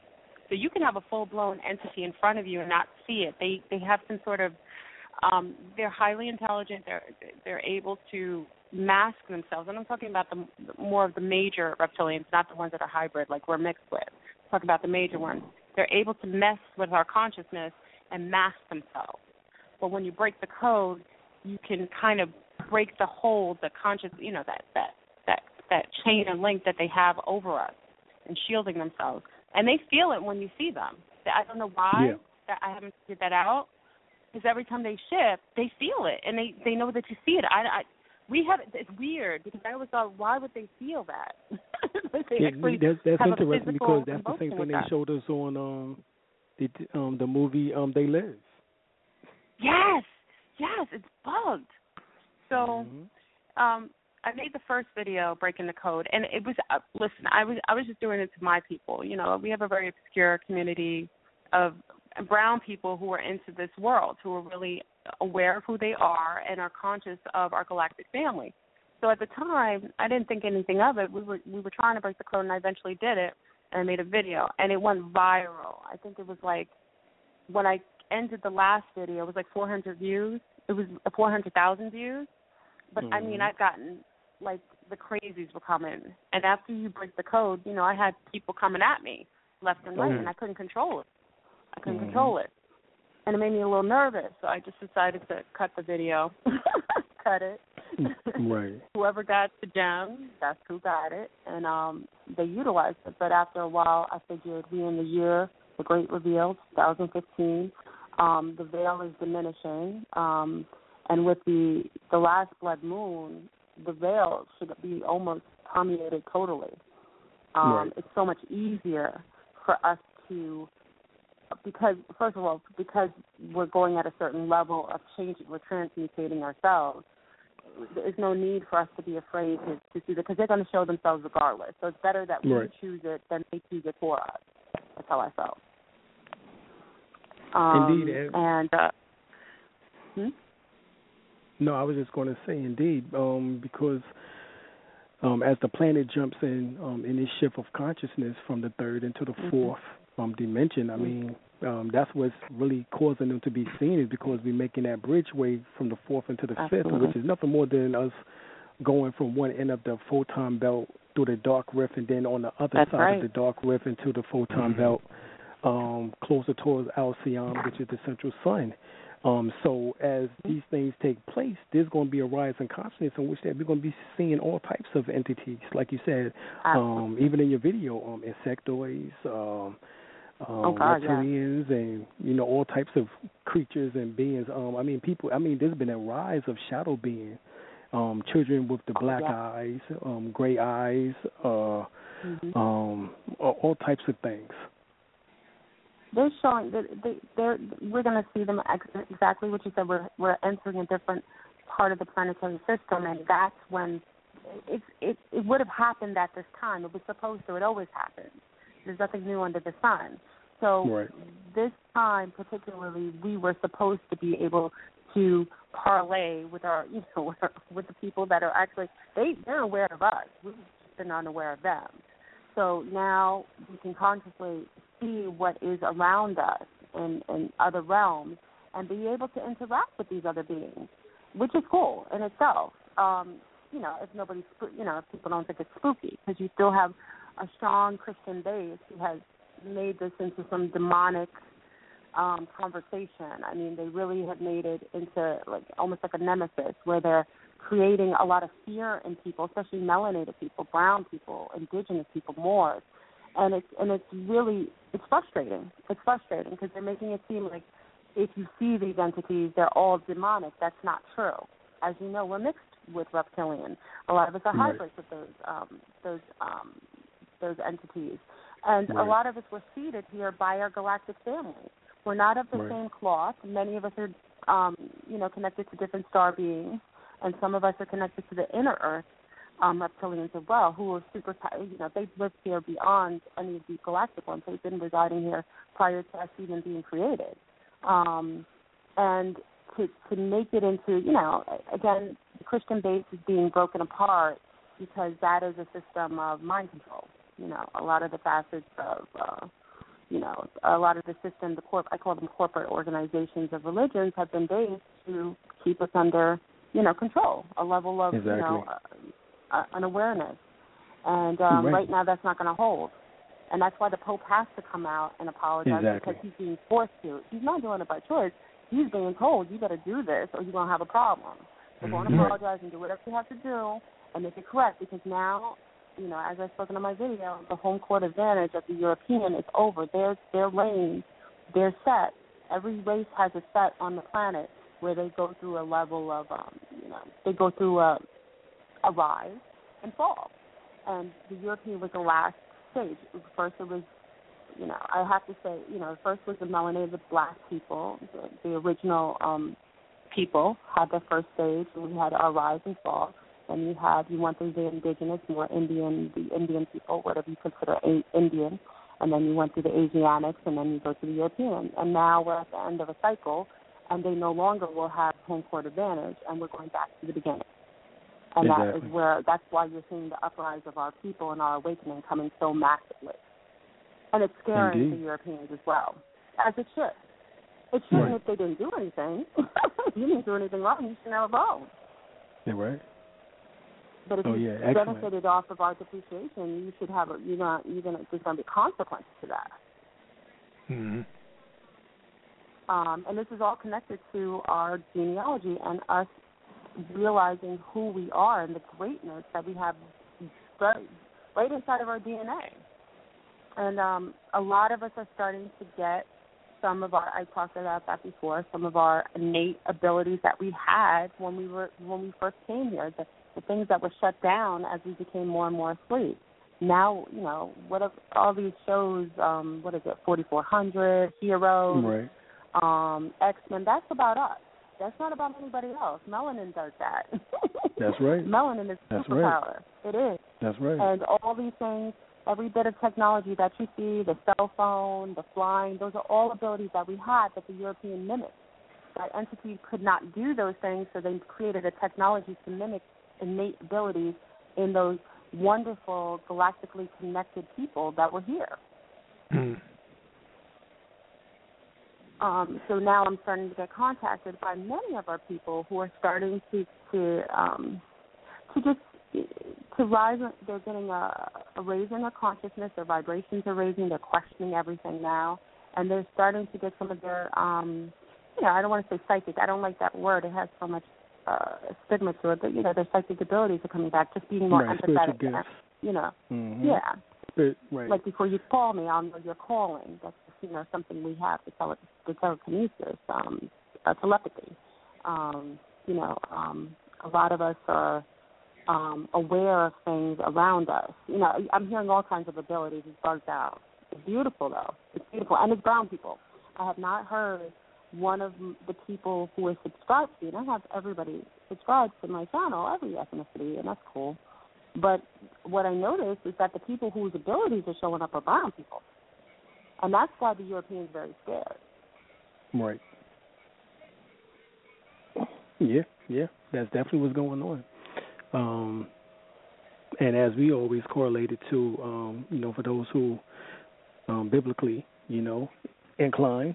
So you can have a full-blown entity in front of you and not see it. They have some sort of they're highly intelligent. They're able to mask themselves. And I'm talking about the more of the major reptilians, not the ones that are hybrid like we're mixed with. Talk about the major ones. They're able to mess with our consciousness and mask themselves. But when you break the code, you can kind of break the hold, the conscious, you know, that chain and link that they have over us and shielding themselves. And they feel it when you see them. I don't know why that I haven't figured that out, because every time they shift, they feel it, and they know that you see it. It's weird, because I always thought, why would they feel that? That's interesting, because that's the same thing they showed us on the movie They Live. Yes, it's bugged. So I made the first video, Breaking the Code, and it was, listen, I was just doing it to my people. You know, we have a very obscure community of brown people who are into this world, who are really aware of who they are and are conscious of our galactic family. So at the time, I didn't think anything of it. We were trying to break the code, and I eventually did it, and I made a video, and it went viral. I think it was like, when I ended the last video, it was like 400 views. It was 400,000 views. But, I mean, I've gotten, like, the crazies were coming. And after you break the code, you know, I had people coming at me left and right, and I couldn't control it. And it made me a little nervous, so I just decided to cut the video. Cut it. Right. Whoever got the gem, that's who got it. And they utilized it. But after a while, I figured we're in the year, the great reveal, 2015. The veil is diminishing. And with the last blood moon, the veil should be almost permeated totally. It's so much easier for us to, because, first of all, because we're going at a certain level of change, we're transmutating ourselves, there's no need for us to be afraid to see that, because they're going to show themselves regardless. So it's better that we choose it than they choose it for us. That's how I felt. Indeed. No, I was just going to say, indeed, because as the planet jumps in this shift of consciousness from the third into the fourth dimension, I mean, that's what's really causing them to be seen, is because we're making that bridgeway from the fourth into the fifth, which is nothing more than us going from one end of the photon belt through the dark rift, and then on the other side of the dark rift into the photon belt, closer towards Alcyone, which is the central sun. So as these things take place, there's going to be a rise in consciousness in which that we're going to be seeing all types of entities, like you said, even in your video, insectoids, reptilians, and all types of creatures and beings. There's been a rise of shadow beings, children with the black eyes, gray eyes, all types of things. They're showing that we're going to see them exactly what you said. We're entering a different part of the planetary system, and that's when it would have happened at this time. It was supposed to. It always happens. There's nothing new under the sun. So This time, particularly, we were supposed to be able to parlay with our, with the people that are actually they're aware of us. We've just been unaware of them. So now we can consciously see what is around us in other realms and be able to interact with these other beings, which is cool in itself. If nobody, if people don't think it's spooky, because you still have a strong Christian base who has made this into some demonic conversation. I mean, they really have made it into almost like a nemesis, where they're creating a lot of fear in people, especially melanated people, brown people, indigenous people, Moors. And it's really frustrating. It's frustrating because they're making it seem like if you see these entities, they're all demonic. That's not true. As you know, we're mixed with reptilian. A lot of us are hybrids with those entities, and a lot of us were seeded here by our galactic family. We're not of the same cloth. Many of us are, connected to different star beings, and some of us are connected to the inner Earth. Reptilians as well, who are super, they've lived here beyond any of the galactic ones. They've been residing here prior to us even being created. And to make it into, again, the Christian base is being broken apart because that is a system of mind control. A lot of the facets of, a lot of the system, I call them corporate organizations of religions, have been based to keep us under, control, a level of, an awareness, and right now that's not going to hold, and that's why the Pope has to come out and apologize because he's being forced to. He's not doing it by choice. He's being told, you better do this or you're going to have a problem. So go and apologize and do whatever you have to do and make it correct, because now, as I've spoken in my video, the home court advantage of the European is over. Their lane, their set. Every race has a set on the planet where they go through a level of, they go through a rise and fall, and the European was the last stage. First it was, I have to say, first was the melanated black people, the original people had their first stage, and we had our rise and fall, and you went through the indigenous, more Indian, the Indian people, whatever you consider Indian, and then you went through the Asiatics, and then you go to the European, and now we're at the end of a cycle, and they no longer will have home court advantage, and we're going back to the beginning. And that is where, that's why you're seeing the uprise of our people and our awakening coming so massively. And it's scaring the Europeans as well, as it should. It shouldn't if they didn't do anything. You didn't do anything wrong. You shouldn't have evolved. Yeah, right. But if you benefited off of our depreciation, you should have there's going to be consequences to that. Mm-hmm. And this is all connected to our genealogy and us realizing who we are and the greatness that we have right inside of our DNA. And a lot of us are starting to get some of our, I talked about that before, some of our innate abilities that we had when we first came here, the things that were shut down as we became more and more asleep. Now, what if all these shows, 4,400, Heroes, X-Men, that's about us. That's not about anybody else. Melanin does that. That's right. Melanin is superpower. Right. It is. That's right. And all these things, every bit of technology that you see, the cell phone, the flying, those are all abilities that we had that the European mimicked. That entity could not do those things, so they created a technology to mimic innate abilities in those wonderful, galactically connected people that were here. So now I'm starting to get contacted by many of our people who are starting to rise. They're getting a raise in their consciousness. Their vibrations are raising. They're questioning everything now, and they're starting to get some of their you know, I don't want to say psychic. I don't like that word. It has so much stigma to it. But, you know, their psychic abilities are coming back, just being more empathetic. And, you know, yeah. But, like before you call me, I'll know you're calling. That's, you know, something we have to tell the telekinesis, telepathy. You know, a lot of us are aware of things around us. You know, I'm hearing all kinds of abilities. It's bugged out. It's beautiful, though. It's beautiful. And it's brown people. I have not heard one of the people who is subscribed to, and I have everybody subscribed to my channel, every ethnicity, and that's cool. But what I noticed is that the people whose abilities are showing up are brown people. And that's why the Europeans are very scared. Right. Yeah, yeah. That's definitely what's going on. And as we always correlate it to, you know, for those who biblically, you know, inclined,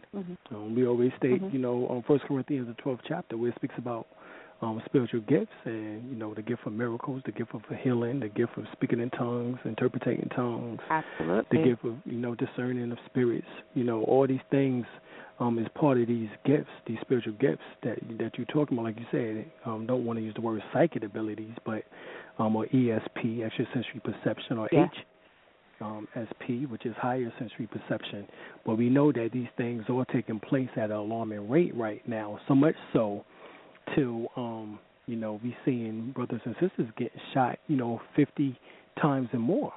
we always state, you know, on First Corinthians, the 12th chapter, where it speaks about spiritual gifts and, you know, the gift of miracles, the gift of healing, the gift of speaking in tongues, interpreting in tongues, the gift of, you know, discerning of spirits. You know, all these things is part of these gifts, these spiritual gifts that you're talking about. Like you said, don't want to use the word psychic abilities, but or ESP, extrasensory perception, or HP, which is higher sensory perception. But we know that these things are taking place at an alarming rate right now, so much so to, you know, we seeing brothers and sisters get shot, you know, 50 times and more.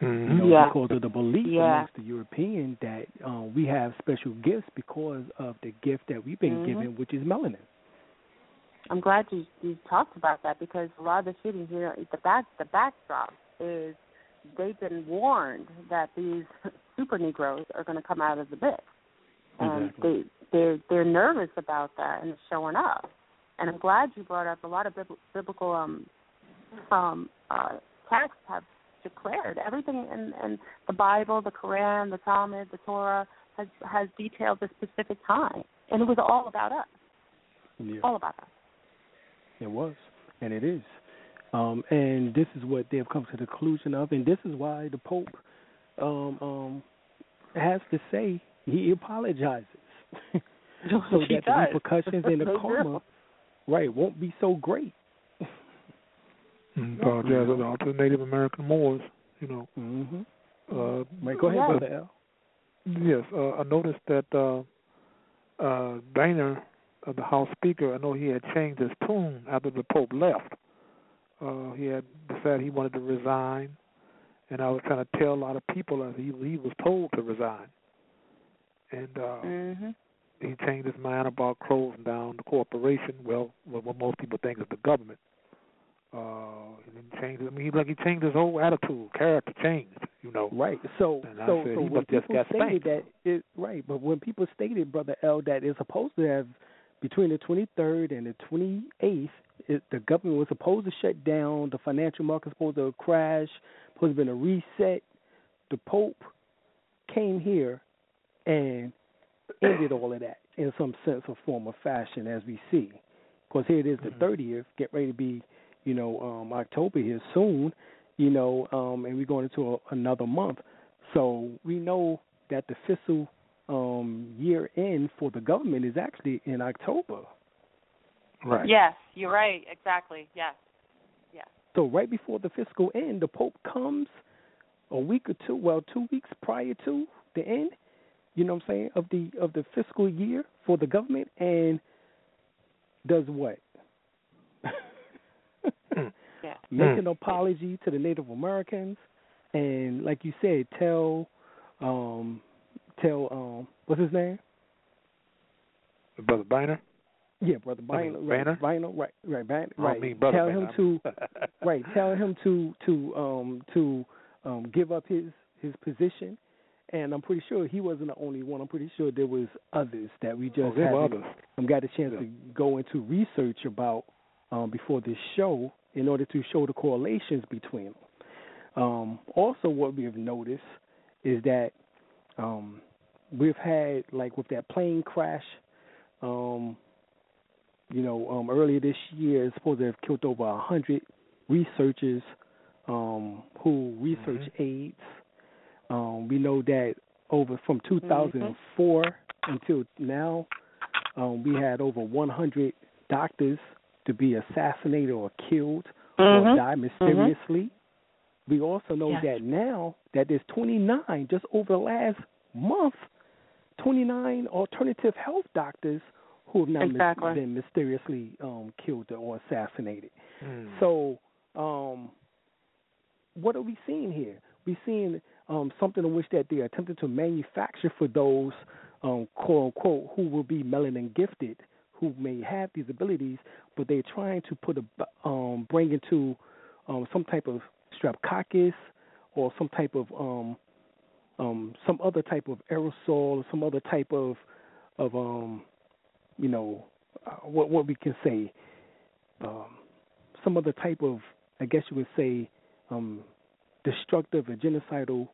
You know, because of the belief amongst the European that we have special gifts because of the gift that we've been given, which is melanin. I'm glad you talked about that, because a lot of the shooting here, the backdrop is they've been warned that these super Negroes are going to come out of the bit. And they're nervous about that, and it's showing up. And I'm glad you brought up a lot of biblical texts have declared. Everything in the Bible, the Quran, the Talmud, the Torah has detailed this specific time. And it was all about us. Yeah. All about us. It was, and it is. And this is what they have come to the conclusion of, and this is why the Pope has to say he apologizes so that the repercussions and the karma won't be so great. Apologize to the Native American Moors, you know. Go ahead, Brother Al. Yes, I noticed that Boehner, the House Speaker, I know he had changed his tune after the Pope left. He had decided he wanted to resign, and I was trying to tell a lot of people that he was told to resign. And he changed his mind about closing down the corporation, what most people think is the government. He changed his whole attitude, character changed, you know. Right. So when people stated that, but when people stated, Brother L, that it's supposed to have between the 23rd and the 28th, the government was supposed to shut down, the financial market was supposed to crash, supposed to have been a reset. The Pope came here and ended all of that in some sense or form or fashion, as we see. Because here it is, the 30th, get ready to be, you know, October here soon, you know, and we're going into another month. So we know that the fiscal year end for the government is actually in October. Right. Yes, you're right. Exactly. Yes. Yes. So right before the fiscal end, the Pope comes a week or two, 2 weeks prior to the end, you know what I'm saying, of the fiscal year for the government, and does what? Make an apology to the Native Americans, and like you said, tell what's his name? Brother Boehner. Yeah, Brother Boehner. Tell him to tell him to give up his position. And I'm pretty sure he wasn't the only one. I'm pretty sure there was others that we just got a chance to go into research about before this show, in order to show the correlations between them. Also, what we have noticed is that we've had, like with that plane crash, earlier this year, it's supposed to have killed over 100 researchers who research AIDS. We know that over from 2004 until now, We had over 100 doctors to be assassinated or killed or die mysteriously. We also know that now that there's 29, just over the last month, 29 alternative health doctors who have not been mysteriously killed or assassinated. So what are we seeing here? We're seeing something in which that they attempted to manufacture for those, quote-unquote, who will be melanin gifted, who may have these abilities, but they're trying to put a bring into some type of streptococcus or some type of some other type of aerosol or some other type of you know, what we can say, some other type of, I guess you would say, destructive or genocidal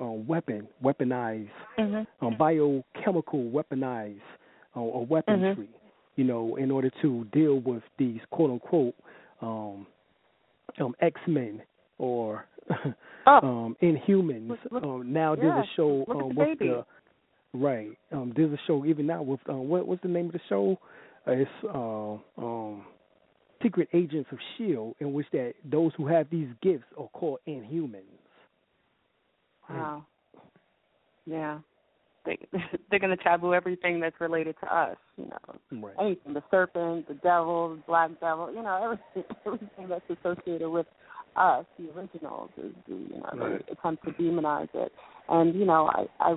weaponized, biochemical weaponized or weaponry, you know, in order to deal with these quote-unquote X-Men or Inhumans. Now there's a show with the there's a show even now with what was the name of the show? It's Secret Agents of S.H.I.E.L.D., in which that those who have these gifts are called Inhumans. Wow. Yeah. They're going to taboo everything that's related to us, you know. Right. Anything, the serpent, the devil, the black devil, you know, everything that's associated with us, the originals, is the, you know, they attempt to demonize it. And, you know, I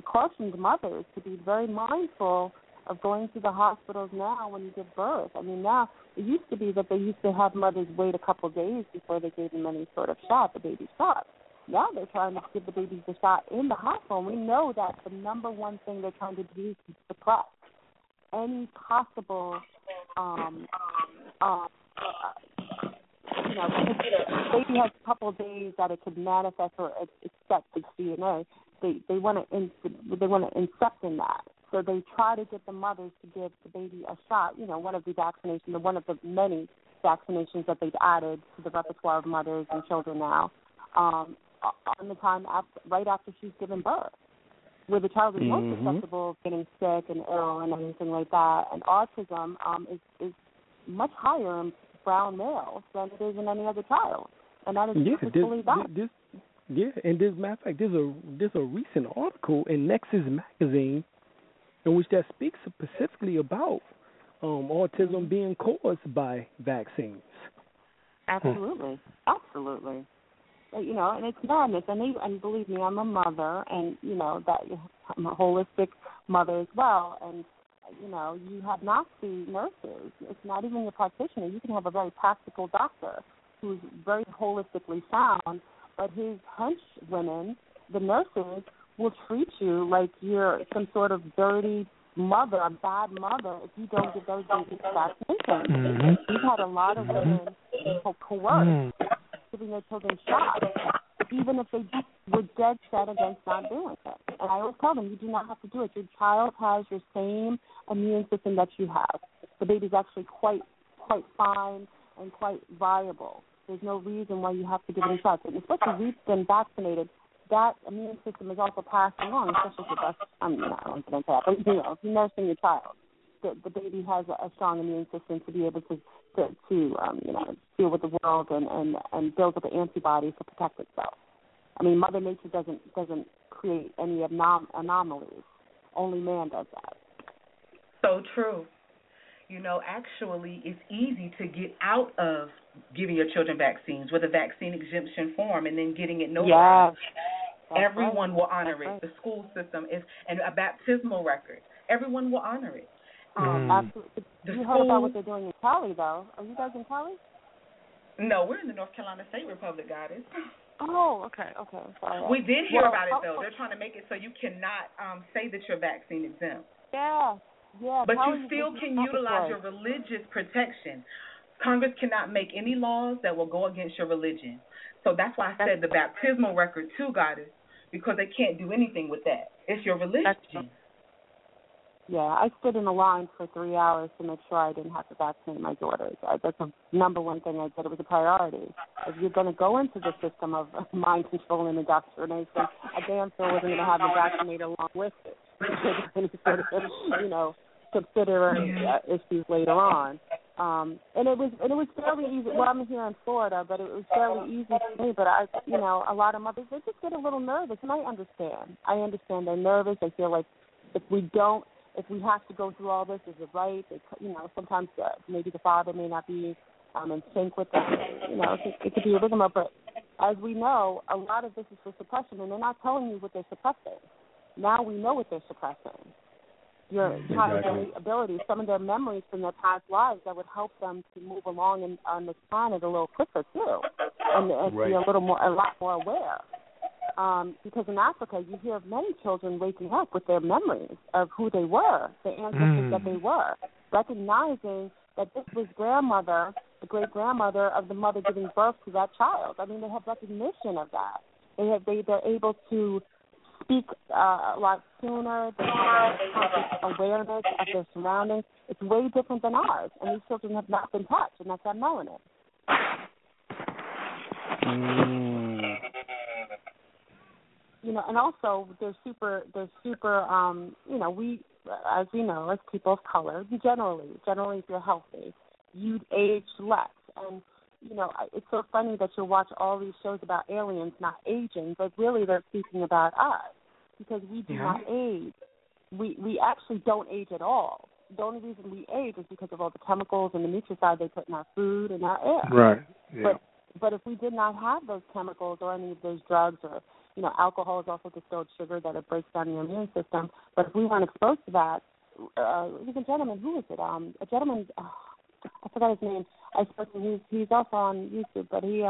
cautioned mothers to be very mindful of going to the hospitals now when you give birth. I mean, now, it used to be that they used to have mothers wait a couple of days before they gave them any sort of shot, the baby shot. Now they're trying to give the babies the shot in the hospital. We know that the number one thing they're trying to do is suppress any possible, you know, the baby has a couple of days that it could manifest or accept its DNA. They want to incept in that. So they try to get the mothers to give the baby a shot, you know, one of the vaccinations, one of the many vaccinations that they've added to the repertoire of mothers and children now. On the time after, right after she's given birth, where the child is most susceptible of getting sick and ill and anything like that. And autism is much higher in brown males than it is in any other child, and that is particularly bad. Yeah, and as a matter of fact, there's a recent article in Nexus magazine in which that speaks specifically about autism being caused by vaccines. Absolutely, absolutely. You know, and it's madness. And believe me, I'm a mother, and, you know, that I'm a holistic mother as well. And, you know, you have not seen nurses. It's not even your practitioner. You can have a very practical doctor who's very holistically sound, but his henchwomen, the nurses, will treat you like you're some sort of dirty mother, a bad mother, if you don't get those basic vaccinations. We've had a lot of women coerced giving their children shots, even if they were dead set against not doing it. And I always tell them, you do not have to do it. Your child has your same immune system that you have. The baby's actually quite fine and quite viable. There's no reason why you have to give them shots. And especially we've been vaccinated, that immune system is also passed along, especially if you're nursing your child. The baby has a strong immune system to be able to you know, deal with the world and build up an antibody to protect itself. I mean, Mother Nature doesn't create any anomalies. Only man does that. So true. You know, actually, it's easy to get out of giving your children vaccines with a vaccine exemption form and then getting it notarized. Yes. Everyone will honor it. The school system is, and a baptismal record. Everyone will honor it. Absolutely. You heard about what they're doing in Kali, though. Are you guys in Kali? No, we're in the North Carolina State Republic, Goddess. Oh, okay. Sorry. We did hear about it, though. They're trying to make it so you cannot say that you're vaccine exempt. Yeah. But Kali, you still can utilize your religious protection. Congress cannot make any laws that will go against your religion. So that's why I said the baptismal record, too, Goddess, because they can't do anything with that. It's your religion. Yeah, I stood in a line for 3 hours to make sure I didn't have to vaccinate my daughters. That's the number one thing I did. It was a priority. If you're going to go into the system of mind control and indoctrination, I damn sure wasn't going to have you vaccinate along with it. You know, considering issues later on. And it was fairly easy. Well, I'm here in Florida, but it was fairly easy for me. But a lot of mothers, they just get a little nervous, and I understand. I understand they're nervous. They feel like if we have to go through all this, is it right? Sometimes maybe the father may not be in sync with them. It could be a rigmarole. But as we know, a lot of this is for suppression, and they're not telling you what they're suppressing. Now we know what they're suppressing. Their abilities, some of their memories from their past lives that would help them to move along on this planet a little quicker too, and be a lot more aware. Because in Africa, you hear of many children waking up with their memories of who they were, the ancestors that they were, recognizing that this was grandmother, the great grandmother of the mother giving birth to that child. I mean, they have recognition of that. They're able to speak a lot sooner. They have awareness of their surroundings. It's way different than ours, and these children have not been touched, and that's melanin. And also they're super, we, as we know, as people of color, generally if you're healthy, you'd age less. And it's so funny that you'll watch all these shows about aliens not aging, but really they're speaking about us, because we do not age. We actually don't age at all. The only reason we age is because of all the chemicals and the nutricide they put in our food and our air. Right. Yeah. But if we did not have those chemicals or any of those drugs, or alcohol is also distilled sugar that it breaks down your immune system. But if we weren't exposed to that, even gentlemen, who is it? A gentleman. I forgot his name. I spoke to him. He's also on YouTube, but he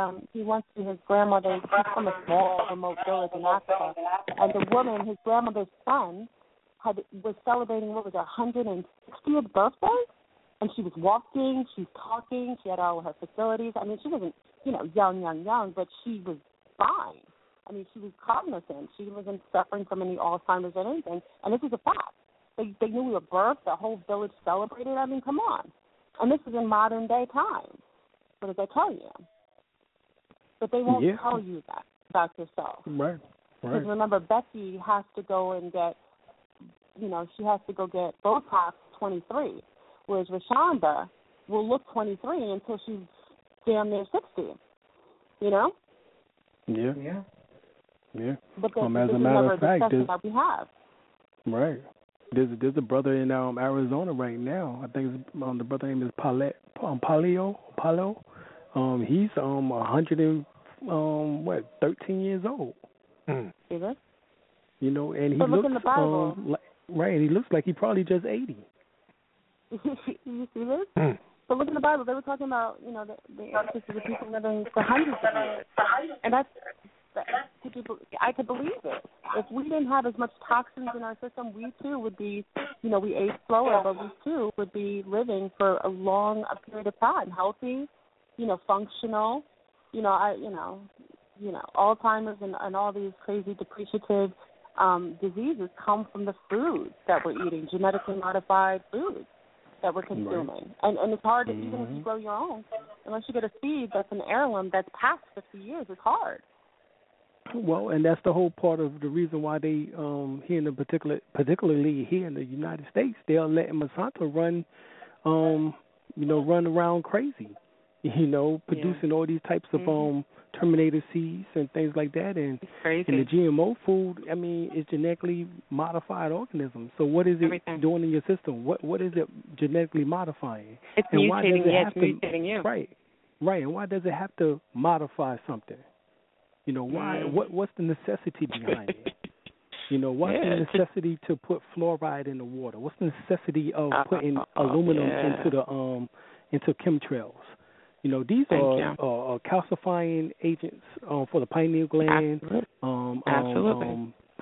went to his grandmother's. He's from a small remote village in Africa, and the woman, his grandmother's son, was celebrating what was her 160th birthday, and she was walking, she was talking, she had all her facilities. I mean, she wasn't young, but she was fine. I mean, she was cognizant. She wasn't suffering from any Alzheimer's or anything, and this is a fact. They knew we were birthed. The whole village celebrated. I mean, come on. And this is in modern day times. What did they tell you? But they won't tell you that about yourself. Right. Because remember, Becky has to go and get, she has to go get Botox 23, whereas Rashonda will look 23 until she's damn near 60. Yeah. Yeah. Yeah. But as a matter of fact, that we have. Right. There's a brother in Arizona right now. I think the brother name is Palio. He's 13 years old. Is it? And he looks in the Bible. He looks like he probably just 80. You see this? But look in the Bible. They were talking about the ancestors of people living for hundreds of years, and I could believe it. If we didn't have as much toxins in our system, we too would be, we age slower, but we too would be living for a long period of time, healthy, functional, Alzheimer's and all these crazy depreciative diseases come from the foods that we're eating, genetically modified foods that we're consuming. Right. And it's hard, even if you grow your own, unless you get a seed that's an heirloom that's past 50 years, it's hard. Well, and that's the whole part of the reason why they, particularly here in the United States, they're letting Monsanto run around crazy, producing all these types of terminator seeds and things like that. And the GMO food, I mean, is genetically modified organisms. So what is it doing in your system? What is it genetically modifying? It's mutating you. Right. And why does it have to modify something? Why? What's the necessity behind it? What's the necessity to put fluoride in the water? What's the necessity of putting aluminum into chemtrails? These are calcifying agents for the pineal gland.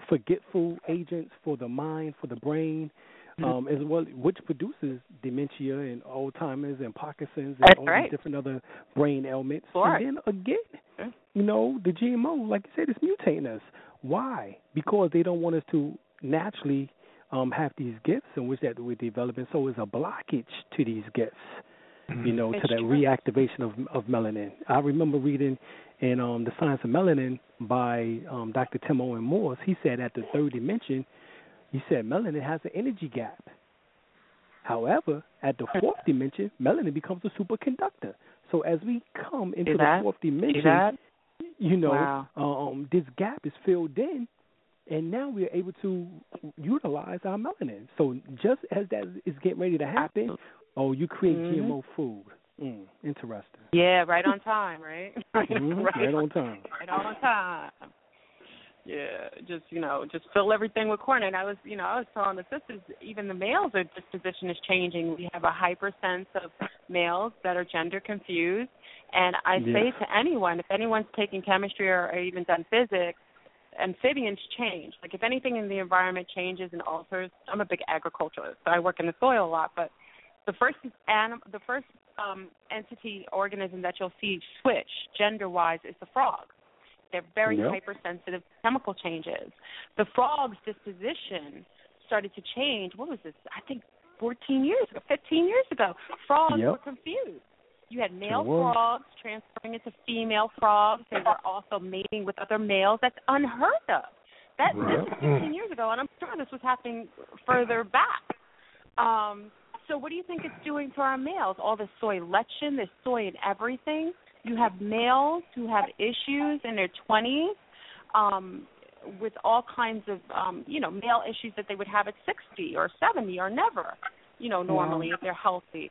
Forgetful agents for the mind, for the brain, as well, which produces dementia and Alzheimer's and Parkinson's and these different other brain ailments. Sure. And then again. The GMO, like you said, is mutating us. Why? Because they don't want us to naturally have these gifts in which that we're developing. So it's a blockage to these gifts, to that reactivation of melanin. I remember reading in The Science of Melanin by Dr. Tim Owen Morse. He said at the third dimension, melanin has an energy gap. However, at the fourth dimension, melanin becomes a superconductor. So as we come into the fourth dimension, you know, this gap is filled in, and now we're able to utilize our melanin. So just as that is getting ready to happen, you create GMO food. Interesting. Yeah, right on time, right? Right on time. Yeah, just, you know, just fill everything with corn. And I was, you know, I was telling the sisters, even the males, their disposition is changing. We have a hyper sense of males that are gender confused. And I say to anyone, if anyone's taking chemistry or even done physics, amphibians change. Like if anything in the environment changes and alters, I'm a big agriculturalist, so I work in the soil a lot. But the first entity, organism that you'll see switch gender-wise is the frog. They're very hypersensitive to chemical changes. The frog's disposition started to change. What was this? I think 14 years ago, 15 years ago. Frogs were confused. You had male frogs transferring into female frogs. They were also mating with other males. That's unheard of. That this was 15 years ago, and I'm sure this was happening further back. So what do you think it's doing to our males? All this soy lection, this soy in everything. You have males who have issues in their 20s with all kinds of, you know, male issues that they would have at 60 or 70 or never, you know, normally if they're healthy.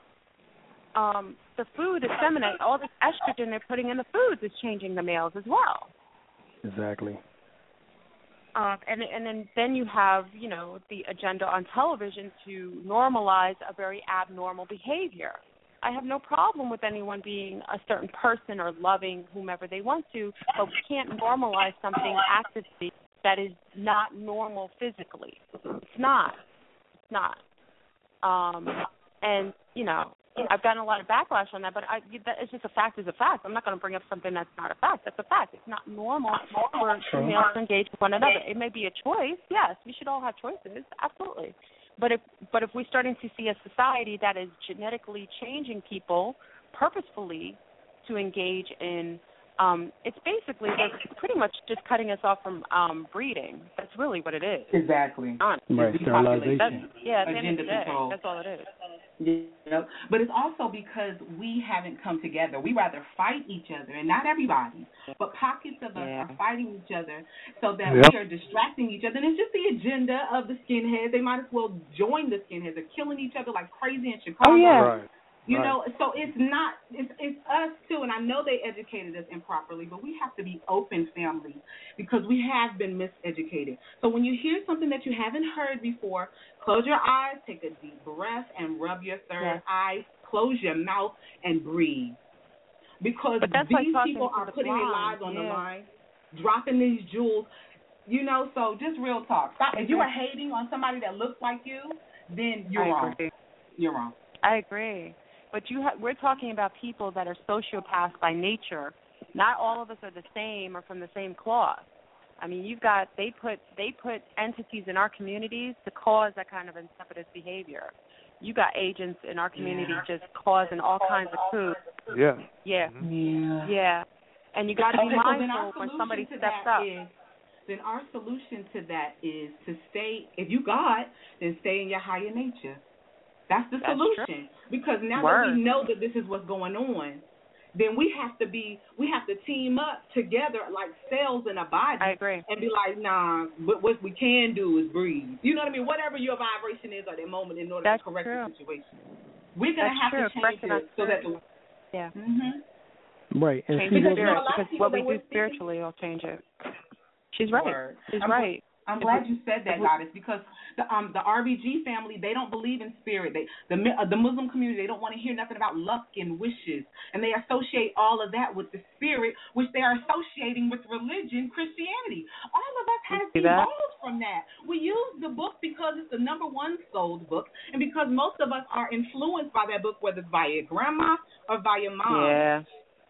The food is feminine. All this estrogen they're putting in the foods is changing the males as well. Exactly. And then you have, you know, the agenda on television to normalize a very abnormal behavior. I have no problem with anyone being a certain person or loving whomever they want to, but we can't normalize something actively that is not normal physically. It's not. And, you know, I've gotten a lot of backlash on that, but it's just a fact is a fact. I'm not going to bring up something that's not a fact. That's a fact. It's not normal for males to engage with one another. It may be a choice. Yes, we should all have choices. Absolutely. But if we're starting to see a society that is genetically changing people purposefully to engage in, it's basically they're pretty much just cutting us off from breeding. That's really what it is. Exactly. Right. Sterilization. Yeah, at the end of the day, that's all it is. You know, but it's also because we haven't come together. We rather fight each other, and not everybody, but pockets of us are fighting each other so that we are distracting each other. And it's just the agenda of the skinheads. They might as well join the skinheads. They're killing each other like crazy in Chicago. Oh, yeah. Right. You know, so it's us too, and I know they educated us improperly, but we have to be open family because we have been miseducated. So when you hear something that you haven't heard before, close your eyes, take a deep breath, and rub your third eye, close your mouth, and breathe. Because these people are putting their lives on the line, dropping these jewels, you know, so just real talk. Stop. If you are hating on somebody that looks like you, then you're wrong. You're wrong. I agree. But we're talking about people that are sociopaths by nature. Not all of us are the same or from the same cloth. I mean, they put entities in our communities to cause that kind of insipidous behavior. You got agents in our community just causing all kinds of food. Yeah. And you got to be mindful when somebody steps up. Then our solution to that is to stay. If you God, then stay in your higher nature. That's the solution. True. Because now that we know that this is what's going on, then we have to team up together like cells in a body. I agree. And be like, nah, but what we can do is breathe. You know what I mean? Whatever your vibration is at that moment in order to correct the situation. We're going to have to change it so that Right. And change the spirit. Because what we do spiritually will change it. She's right. Word. She's right. I'm glad you said that, Goddess, because the RBG family, they don't believe in spirit. The Muslim community, they don't want to hear nothing about luck and wishes, and they associate all of that with the spirit, which they are associating with religion, Christianity. All of us have evolved from that. We use the book because it's the number one sold book, and because most of us are influenced by that book, whether it's by your grandma or by your mom. Yeah,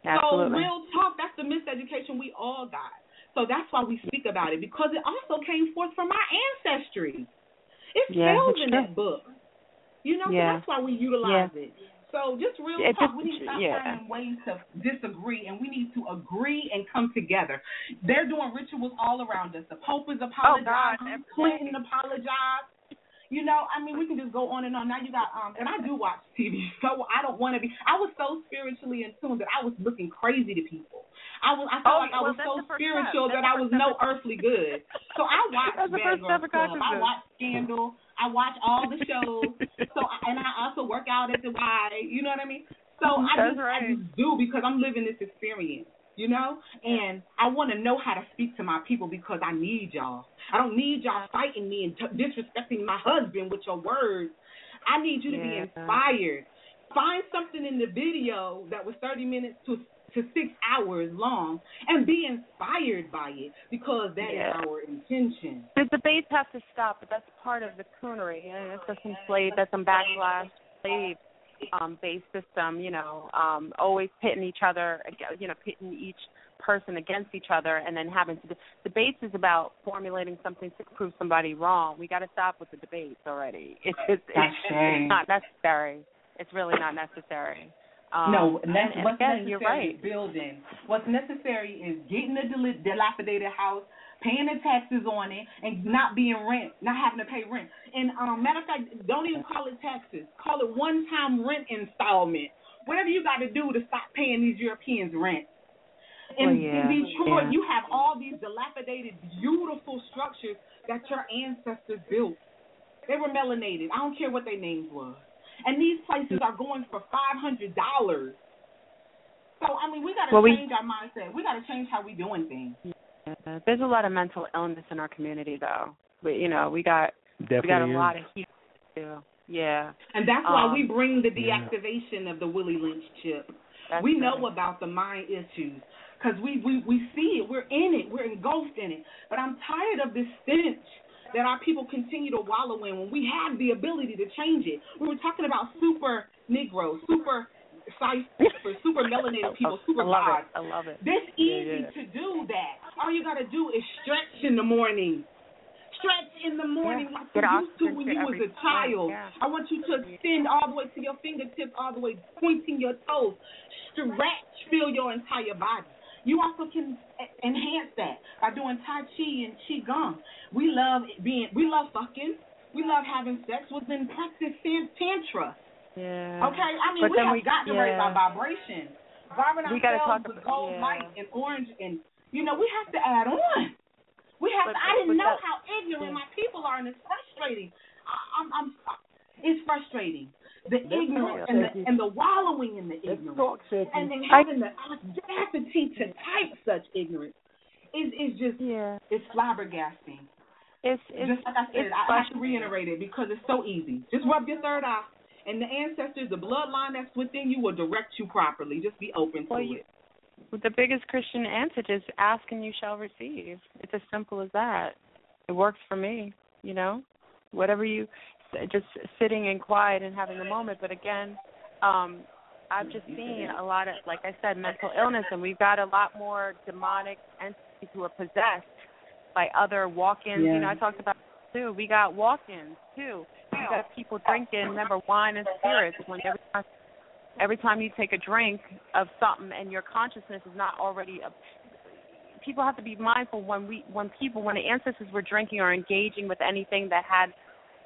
absolutely. So real talk, that's the miseducation we all got. So that's why we speak about it, because it also came forth from our ancestry. It's filled in that book. You know, so that's why we utilize it. So just real talk, we need to stop finding ways to disagree, and we need to agree and come together. They're doing rituals all around us. The Pope is apologizing. Clinton apologized. You know, I mean, we can just go on and on. Now you got, and I do watch TV, so I don't want to be. I was so spiritually in tune that I was looking crazy to people. I felt like I was so spiritual that I was no earthly good. So I watched Bad Girls Club. I watched Scandal. I watch all the shows. And I also work out at the Y. You know what I mean? So I just do, because I'm living this experience. You know, and I want to know how to speak to my people, because I need y'all. I don't need y'all fighting me and disrespecting my husband with your words. I need you to be inspired. Find something in the video that was 30 minutes to 6 hours long and be inspired by it, because that is our intention. The debates have to stop, but that's part of the coonery. That's some backlash. Based system, you know, always pitting each other, you know, pitting each person against each other, and then having to debates is about formulating something to prove somebody wrong. We got to stop with the debates already. It's not necessary. It's really not necessary. What's necessary is building. What's necessary is getting a dilapidated house, paying the taxes on it, and not having to pay rent. And matter of fact, don't even call it taxes. Call it one-time rent installment. Whatever you got to do to stop paying these Europeans rent. In Detroit, you have all these dilapidated, beautiful structures that your ancestors built. They were melanated. I don't care what their names was. And these places are going for $500. So, I mean, we got to change our mindset. We got to change how we doing things. There's a lot of mental illness in our community, though. We got a lot of heat to do. Yeah. And that's why we bring the deactivation of the Willie Lynch chip. We know about the mind issues, because we see it. We're in it. We're engulfed in it. But I'm tired of this stench that our people continue to wallow in when we have the ability to change it. We were talking about super Negroes, super ciphers, super melanated people, super gods. I love it. This easy to do that. All you got to do is stretch in the morning. Stretch in the morning like you used to when you was a child. Yeah. I want you to extend all the way to your fingertips, all the way pointing your toes. Stretch, feel your entire body. You also can enhance that by doing Tai Chi and Qigong. We love fucking. We love having sex. We've been practicing Tantra. Yeah. Okay? I mean, we have got to raise our vibration. Vibing ourselves with gold light and orange. And, you know, we have to add on. I didn't know how ignorant my people are, and it's frustrating. It's frustrating. The ignorance and the wallowing in the ignorance, and then having the audacity to type such ignorance is just it's flabbergasting. It's just like I said. I have to reiterate it because it's so easy. Just rub your third eye, and the ancestors, the bloodline that's within you will direct you properly. Just be open to it. The biggest Christian answer is ask and you shall receive. It's as simple as that. It works for me. You know, whatever you. Just sitting and quiet and having the moment. But again, I've just seen a lot of, like I said, mental illness, and we've got a lot more demonic entities who are possessed by other walk-ins. Yeah. You know, I talked about too. We got walk-ins too. We've got people drinking. Remember, wine and spirits. When every time you take a drink of something, and your consciousness is not already up. People have to be mindful when the ancestors were drinking or engaging with anything that had,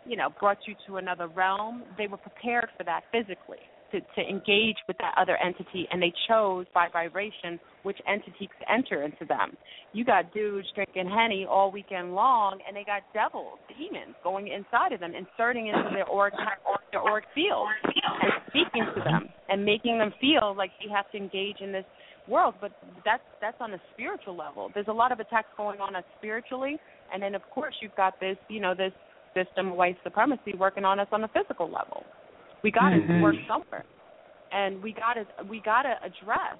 you know, brought you to another realm, they were prepared for that physically, to engage with that other entity, and they chose by vibration which entity could enter into them. You got dudes drinking Henny all weekend long, and they got devils, demons, going inside of them, inserting into their auric field and speaking to them and making them feel like they have to engage in this world. But that's on a spiritual level. There's a lot of attacks going on us spiritually, and then, of course, you've got this, you know, this system of white supremacy working on us on a physical level. We got to work somewhere, and we got to address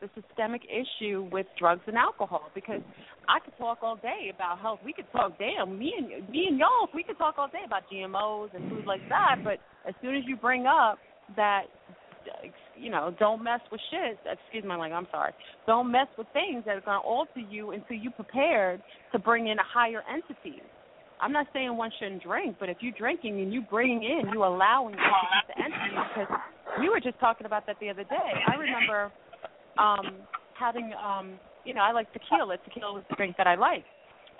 the systemic issue with drugs and alcohol, because I could talk all day about health. We could talk, me and y'all, we could talk all day about GMOs and food like that. But as soon as you bring up that, you know, don't mess with shit. Excuse my language. I'm sorry. Don't mess with things that are going to alter you until you prepared to bring in a higher entity. I'm not saying one shouldn't drink, but if you're drinking and you bring in, you allowing entities to enter. Because we were just talking about that the other day. I remember having, you know, I like tequila. Tequila was the drink that I like.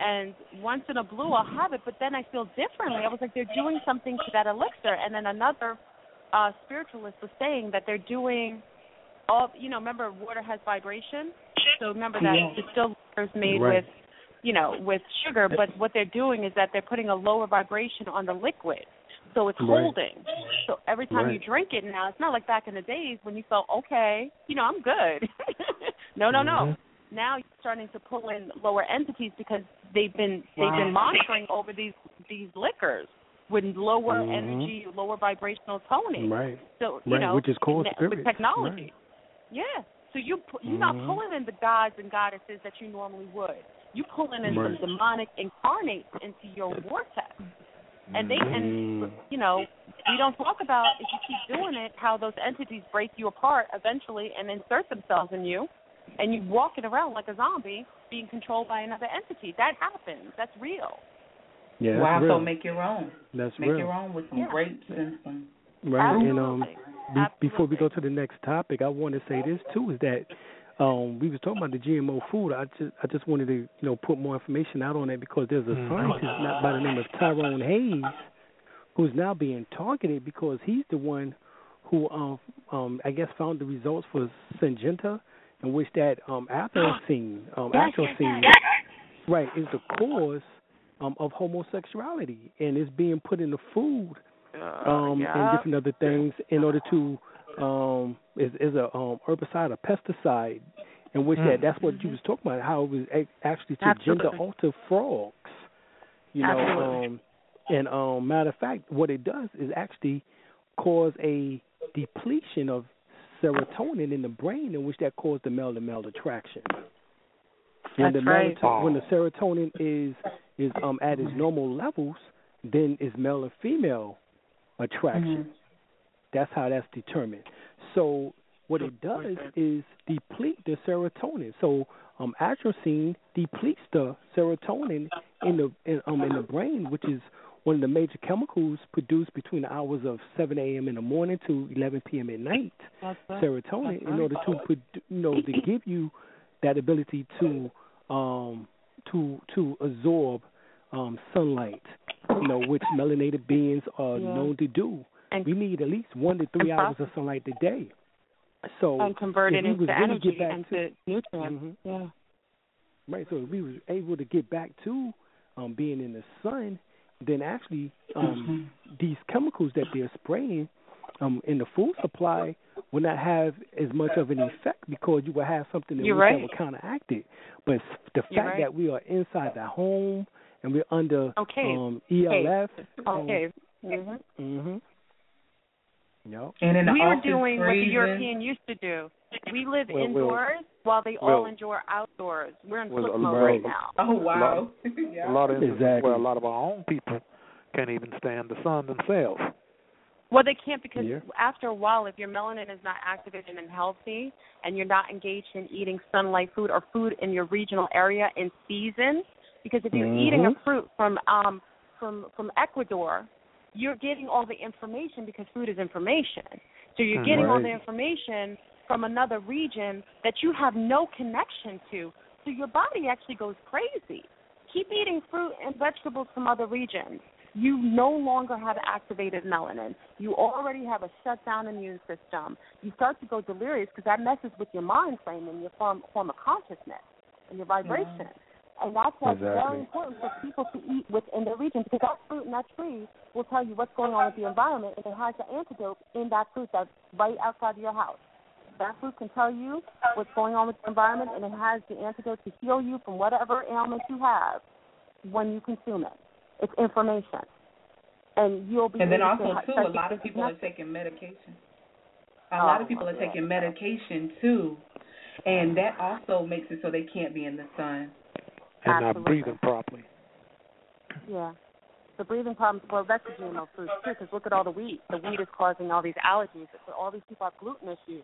and once in a blue I'll have it, but then I feel differently. I was like, they're doing something to that elixir. And then another spiritualist was saying that they're doing all, you know, remember water has vibration? So remember that distilled water is made with, you know, with sugar, but what they're doing is that they're putting a lower vibration on the liquid. So it's holding. So every time you drink it now, it's not like back in the days when you felt, okay, you know, I'm good. No. Now you're starting to pull in lower entities because they've been monitoring over these liquors with lower energy, lower vibrational toning. Right. So you know, which is cool with technology. Right. Yeah. So you're not pulling in the gods and goddesses that you normally would. You're pulling in some demonic incarnates into your vortex. And you know, we don't talk about, if you keep doing it, how those entities break you apart eventually and insert themselves in you, and you walking around like a zombie being controlled by another entity. That happens. That's real. Yeah, that's real. So make your own. That's make real. Make your own with some grapes and some... Right, absolutely. And before we go to the next topic, I want to say this, too, is that we was talking about the GMO food. I just wanted to, you know, put more information out on that because there's a scientist by the name of Tyrone Hayes who's now being targeted because he's the one who I guess found the results for Syngenta, in which that atrazine is the cause of homosexuality, and it's being put in the food and different other things in order to. Is a herbicide, a pesticide, in which that's what you was talking about, how it was actually to gender alter frogs, you know. And matter of fact, what it does is actually cause a depletion of serotonin in the brain, in which that caused the male-to-male attraction. And when the serotonin is at its normal levels, then is male and female attraction. Mm-hmm. That's how that's determined. So what it does is deplete the serotonin. So atrazine depletes the serotonin in the brain, which is one of the major chemicals produced between the hours of 7 a.m. in the morning to 11 p.m. at night. Serotonin, in order to to give you that ability to absorb sunlight, you know, which melanated beings are known to do. And we need at least 1 to 3 hours of sunlight a day. So and convert it into energy and to nutrients. Mm-hmm. Yeah. Right. So if we were able to get back to being in the sun, then actually these chemicals that they're spraying in the food supply will not have as much of an effect because you will have something that will counteract it. But the fact that we are inside the home and we're under ELF. Okay. Mm-hmm. Mm-hmm. Nope. We were doing what the European used to do. We live indoors while they all enjoy outdoors. We're in flip mode right now. Oh, wow. A lot of our own people can't even stand the sun themselves. Well, they can't because after a while, if your melanin is not activated and healthy and you're not engaged in eating sunlight food or food in your regional area in season, because if you're eating a fruit from Ecuador, you're getting all the information because food is information. So you're getting all the information from another region that you have no connection to. So your body actually goes crazy. Keep eating fruit and vegetables from other regions. You no longer have activated melanin. You already have a shutdown immune system. You start to go delirious because that messes with your mind frame and your form of consciousness and your vibration. Mm-hmm. And that's why it's very important for people to eat within their region because that fruit and that tree will tell you what's going on with the environment, and it has the antidote in that fruit that's right outside of your house. That fruit can tell you what's going on with the environment, and it has the antidote to heal you from whatever ailment you have when you consume it. It's information. And you'll be... And then also, too, a lot of people are taking medication. A lot of people are taking medication, too, and that also makes it so they can't be in the sun. And not breathing properly. Yeah. The breathing problems, well, that's the GMO food, too, because look at all the wheat. The wheat is causing all these allergies. So all these people have gluten issues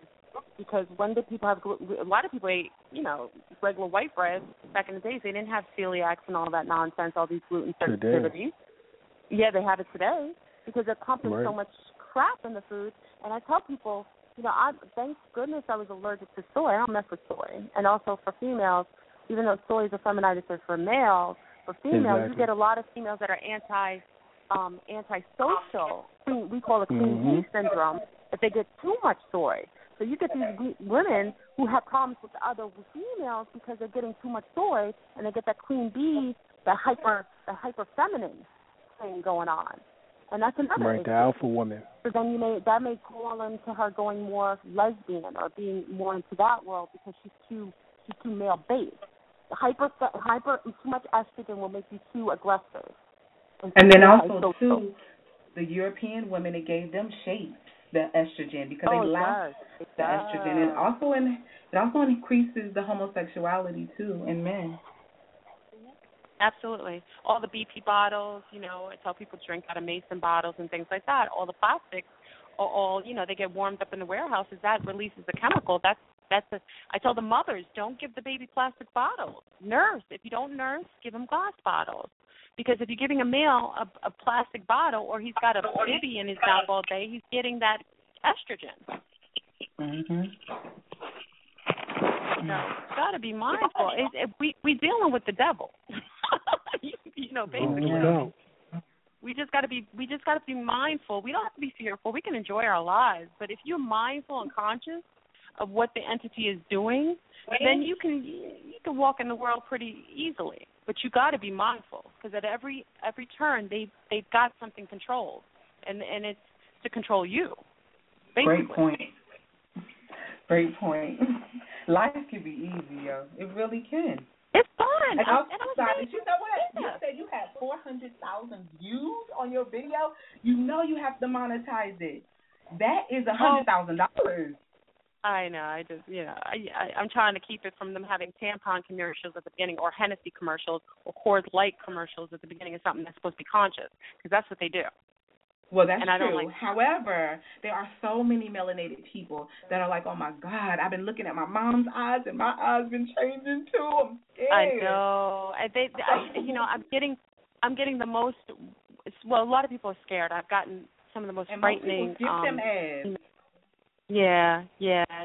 because when did people have gluten? A lot of people ate, you know, regular white bread. Back in the days, they didn't have celiacs and all that nonsense, all these gluten sensitivities. Yeah, they have it today because they're pumping so much crap in the food. And I tell people, you know, thank goodness I was allergic to soy. I don't mess with soy. And also for females, even though soy is a feminized for males, for females, exactly. You get a lot of females that are antisocial. We call it queen bee syndrome, but they get too much soy. So you get these women who have problems with other females because they're getting too much soy, and they get that queen bee, that hyper feminine thing going on. And that's another right, issue. The alpha woman. So then that may call into her going more lesbian or being more into that world because she's too male based. Hyper too much estrogen will make you too aggressive. And then also too, the European women, it gave them shapes, the estrogen, because they lacked the estrogen, and it also increases the homosexuality too in men. Absolutely. All the BP bottles, I tell people drink out of Mason bottles and things like that. All the plastics are all, they get warmed up in the warehouses. That releases a chemical. I tell the mothers, don't give the baby plastic bottles. Nurse. If you don't nurse, give him glass bottles. Because if you're giving a male a plastic bottle or he's got a baby in his mouth all day, he's getting that estrogen. Mm-hmm. No, it's got to be mindful. We're dealing with the devil. Basically. Oh, no. We just got to be mindful. We don't have to be fearful. We can enjoy our lives. But if you're mindful and conscious of what the entity is doing, then you can walk in the world pretty easily. But you got to be mindful because at every turn they've got something controlled, and it's to control you. Basically. Great point. Life can be easier. It really can. It's fun. And outside, you know what? Yeah. You said you had 400,000 views on your video. You know you have to monetize it. That is $100,000. I know. I just, I'm trying to keep it from them having tampon commercials at the beginning, or Hennessy commercials, or Coors Light commercials at the beginning of something that's supposed to be conscious, because that's what they do. Well, that's true. However, there are so many melanated people that are like, oh, my God, I've been looking at my mom's eyes, and my eyes been changing, too. I'm scared. I know. I'm getting the most, well, a lot of people are scared. I've gotten some of the most frightening. Most people give them ads. Yeah,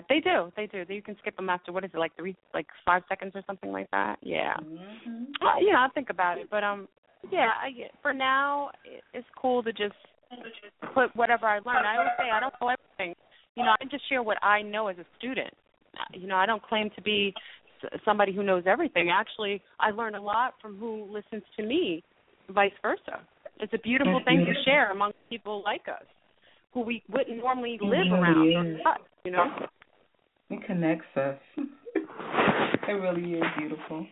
they do. You can skip them after, what is it, like 5 seconds or something like that? Yeah. Mm-hmm. I think about it, but, for now, it's cool to just put whatever I learn. I always say I don't know everything. I just share what I know as a student. I don't claim to be somebody who knows everything. Actually, I learn a lot from who listens to me, vice versa. It's a beautiful thing to share among people like us, who we wouldn't normally live around or touch, It connects us. It really is beautiful.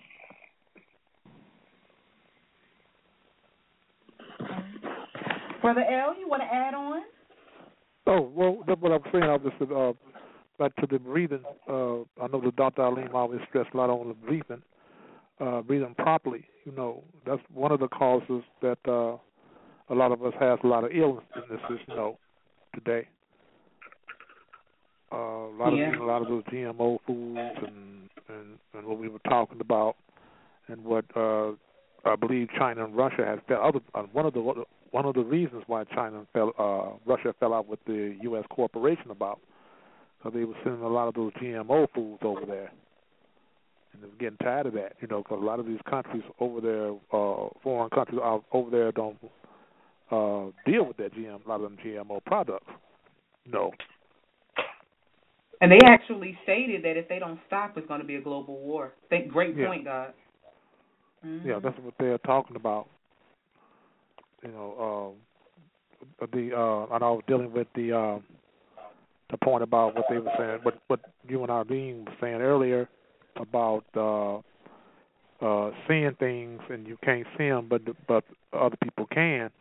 Brother L, you want to add on? Oh, well, that's what I'm saying. I was just, back to the breathing. I know that Dr. Aline always stressed a lot on the breathing, breathing properly. That's one of the causes that a lot of us has a lot of illnesses, today. A lot of those GMO foods and what we were talking about, and what I believe China and Russia has one of the reasons why China Russia fell out with the U.S. corporation about, because they were sending a lot of those GMO foods over there, and they were getting tired of that, because a lot of these countries over there, foreign countries over there, don't deal with that a lot of them GMO products. No. And they actually stated that if they don't stop, it's going to be a global war. Great point, God. Mm-hmm. Yeah, that's what they're talking about. I know dealing with the point about what they were saying, what you and Aline were saying earlier about seeing things and you can't see them, but other people can.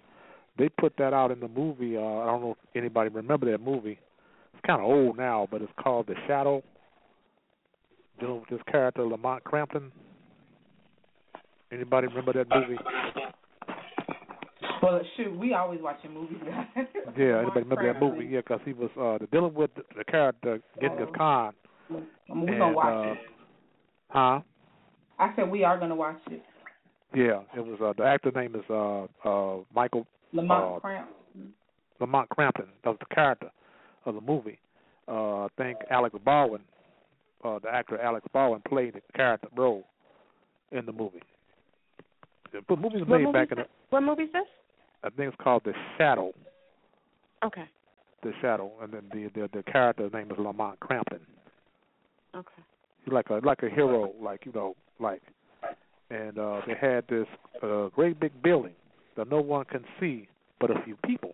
They put that out in the movie. I don't know if anybody remember that movie. It's kind of old now, but it's called The Shadow. Dealing with this character Lamont Crampton. Anybody remember that movie? Well, shoot, we always watching movies. Yeah, anybody remember that movie? Yeah, because he was dealing with the character Genghis Khan. We're going to watch it. Huh? I said we are going to watch it. Yeah, it was the actor's name is Lamont Crampton. Lamont Crampton. That was the character of the movie. I think Alec Baldwin, the actor Alec Baldwin, played the character role in the movie. But movies made movie back in the... What movie is this? I think it's called The Shadow. Okay. The Shadow, and then the character's name is Lamont Crampton. Okay. He's like a hero, and they had this great big building that no one can see but a few people.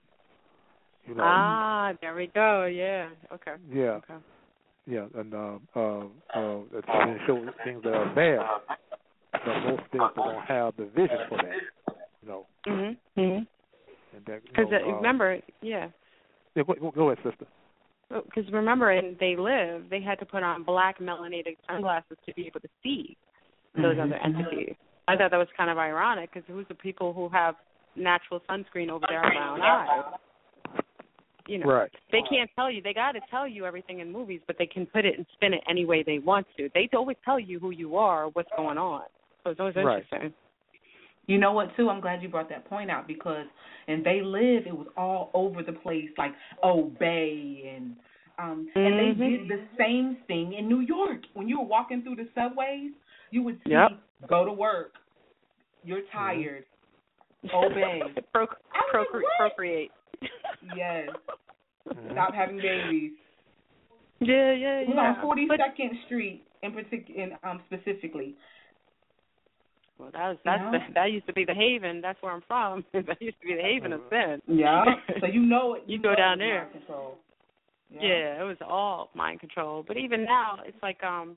You know, there we go. Yeah. Okay. Yeah. Okay. Yeah, and it shows things that are there. But most things don't have the vision for that. You know. Mm-hmm. Mm-hmm. Because remember, yeah. Yeah, go ahead, sister. Because remember, in They Live, they had to put on black melanated sunglasses to be able to see those other entities. I thought that was kind of ironic because who's the people who have natural sunscreen over their brown eyes? You know, right. They can't tell you. They got to tell you everything in movies, but they can put it and spin it any way they want to. They always tell you who you are, what's going on. So it's always interesting. Right. You know what, too? I'm glad you brought that point out because in They Live, it was all over the place, like obey and they did the same thing in New York. When you were walking through the subways, you would see go to work, you're tired, obey, procreate. Yes. Stop having babies. Yeah. It was on 42nd Street specifically. Well, that used to be the haven. That's where I'm from. That used to be the haven of sin. Yeah. So you know it. You go down there. Yeah, it was all mind control. But even now, it's like because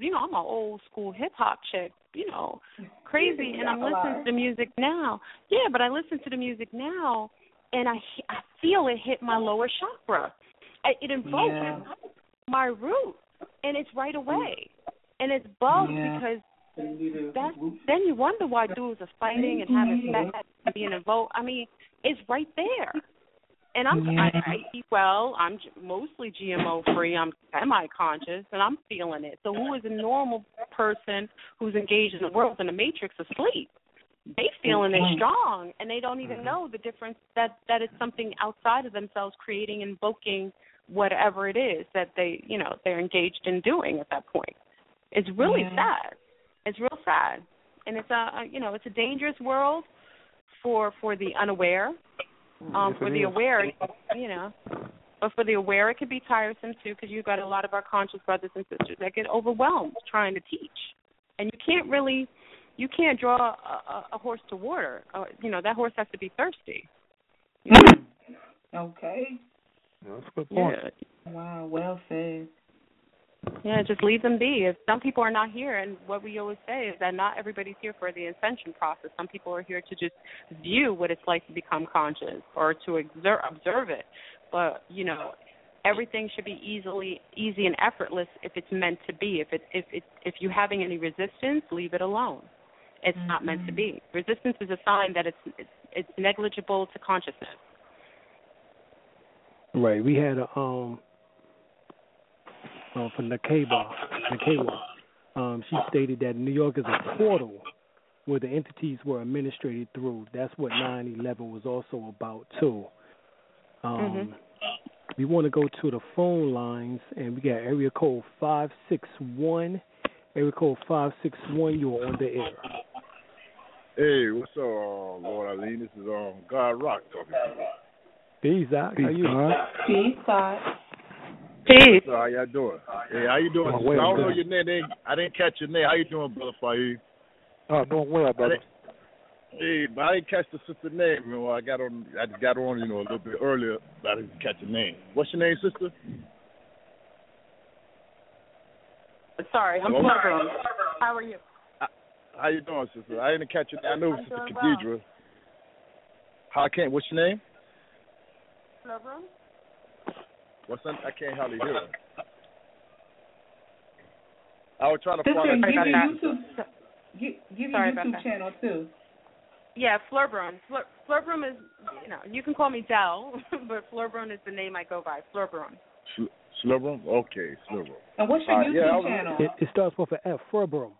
I'm an old school hip hop chick. You know, crazy, and I'm listening to the music now. Yeah, but I listen to the music now, and I feel it hit my lower chakra. It invokes my root, and it's right away, and it's bugged because. Then you wonder why dudes are fighting and having sex and being involved. I mean, it's right there. And I eat well. I'm mostly GMO-free. I'm semi-conscious, and I'm feeling it. So who is a normal person who's engaged in the world in the Matrix asleep? They feeling it strong, and they don't even know the difference that it's something outside of themselves creating, invoking whatever it is that they, they're engaged in doing at that point. It's really sad. It's real sad, and it's it's a dangerous world for the unaware. For the aware, but for the aware, it can be tiresome too because you've got a lot of our conscious brothers and sisters that get overwhelmed trying to teach, and you can't draw a horse to water. That horse has to be thirsty. Okay. That's a good point. Yeah. Wow. Well said. Yeah, just leave them be. If some people are not here, and what we always say is that not everybody's here for the ascension process. Some people are here to just view what it's like to become conscious or to observe it. But, everything should be easy and effortless if it's meant to be. If you're having any resistance, leave it alone. It's not meant to be. Resistance is a sign that it's negligible to consciousness. Right. We had a... from Nakeba. She stated that New York is a portal where the entities were administrated through. That's what 9/11 was also about, too. We want to go to the phone lines, and we got area code 561. Area code 561, you are on the air. Hey, what's up, Lord Aline? This is God Rock talking to you. Peace, Doc. How you doing? Peace, Doc. Peace. So how y'all doing? Hey, how you doing? Well, I don't know your name. I didn't catch your name. How you doing, Brother Fahim? Oh, doing well, brother. Hey, but I didn't catch the sister's name. I just got on, a little bit earlier, but I didn't catch your name. What's your name, sister? Sorry, I'm sorry. How are you? How you doing, sister? I didn't catch your name. I know Sister Cathedra. What's your name? Lebron. What's that? I can't hardly hear it. I was trying to follow that. Give your YouTube channel, too. Yeah, Fleurbron. Fleurbron is, you can call me Del, but Fleurbron is the name I go by, Fleurbron. Fleurbron? Okay, Fleurbron. And what's your YouTube channel? It starts with an F, Fleurbron.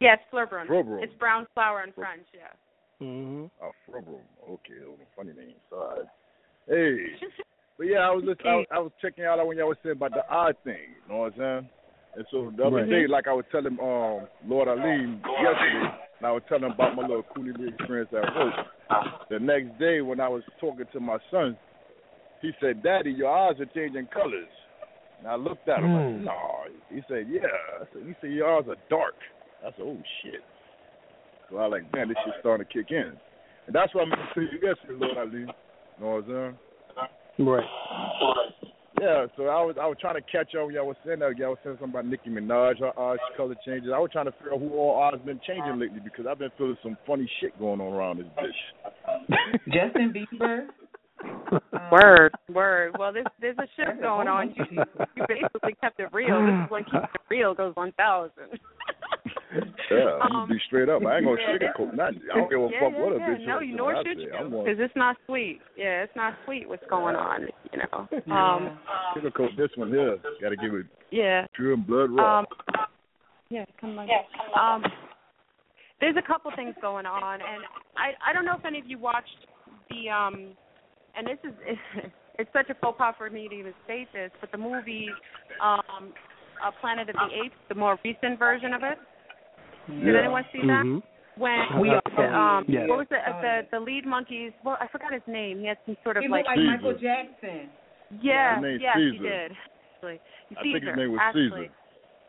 Yes, Fleurbron. It's brown flour in French, yeah. Oh, Fleurbron. Okay, that was a funny name. Sorry. Hey. But yeah, I was checking out when y'all was saying about the odd thing, you know what I'm saying? And so the other day, like I was telling Lord Aline yesterday, and I was telling him about my little coonery experience at work. The next day when I was talking to my son, he said, Daddy, your eyes are changing colors. And I looked at him like, no. He said, yeah. He said, your eyes are dark. I said, oh, shit. So I was like, man, this shit's starting to kick in. And that's why I'm saying, you guys should Lord Ali. You know what I'm saying? Right. Yeah, so I was trying to catch up. Y'all was saying that. Y'all was saying something about Nicki Minaj, her eyes, color changes. I was trying to figure out who all eyes been changing lately because I've been feeling some funny shit going on around this bitch. Justin Bieber. Word. Well, there's a shift going on. You basically kept it real. This is when keeping it real goes 1,000. Yeah, you be straight up. I ain't gonna sugarcoat nothing. I don't give a fuck what a bitch is. No, you nor should you, because it's not sweet. Yeah, it's not sweet what's going on. You know. Sugarcoat this one here. Got to give it. Yeah. True and blood raw. Come on. There's a couple things going on, and I don't know if any of you watched the and this is it's such a faux pas for me to even state this, but the movie Planet of the Apes, the more recent version of it. Did anyone see that? Mm-hmm. When we what was the lead monkey's? Well, I forgot his name. He had some sort of Michael Jackson. Yeah, yes, Caesar. He did. Actually. Caesar, I think his name was Caesar.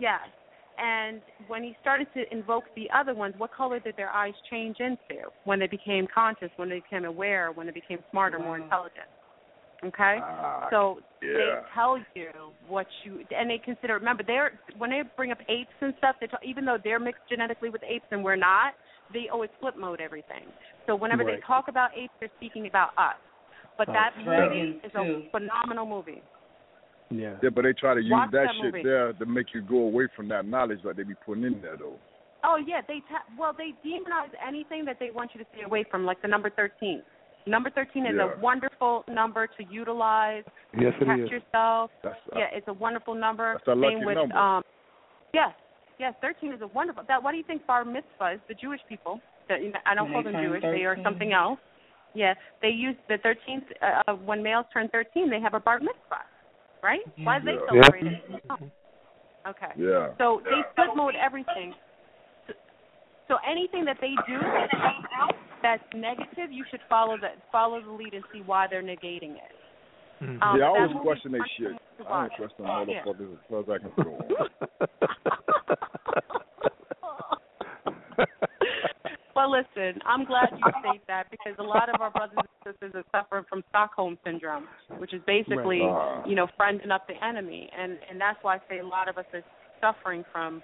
Yeah, and when he started to invoke the other ones, what color did their eyes change into when they became conscious, when they became aware, when they became smarter, more intelligent? Okay, so they tell you what you, and they consider. Remember, they're when they bring up apes and stuff. They talk, even though they're mixed genetically with apes and we're not, they always flip mode everything. So whenever they talk about apes, they're speaking about us. But that movie is a phenomenal movie. Yeah, but they try to use that shit there to make you go away from that knowledge that they be putting in there though. Oh yeah, they demonize anything that they want you to stay away from, like the number 13. Number 13 is a wonderful number to utilize, to protect yourself. It's a wonderful number. That's a lucky number. 13 is a wonderful. Why do you think Bar Mitzvah is the Jewish people? I don't call them Jewish. 13. They are something else. Yeah, they use the 13th. When males turn 13, they have a Bar Mitzvah, right? Yeah. Why do they celebrate it? Oh. Okay. Yeah. So they flip mode everything. So anything that they do that's negative, you should follow the lead and see why they're negating it. Mm-hmm. I always question their shit. I don't trust them motherfuckers as far as I can go on. Well, listen, I'm glad you state that because a lot of our brothers and sisters are suffering from Stockholm Syndrome, which is basically, friending up the enemy. And that's why I say a lot of us are suffering from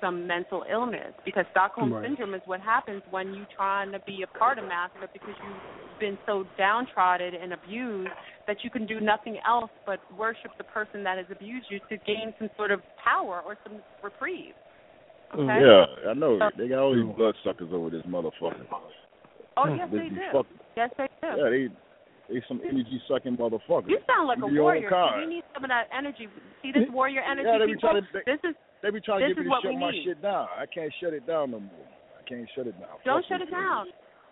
some mental illness, because Stockholm Syndrome is what happens when you're trying to be a part of master because you've been so downtrodden and abused that you can do nothing else but worship the person that has abused you to gain some sort of power or some reprieve. Okay? Yeah, I know. They got all these bloodsuckers over this motherfucker. Oh, yes, they do. Yes, they do. Yeah, they some energy-sucking motherfuckers. You sound like a warrior. You need some of that energy. See, this warrior energy, they be trying to get me to shut my shit down. I can't shut it down no more. I can't shut it down. Don't shut it down.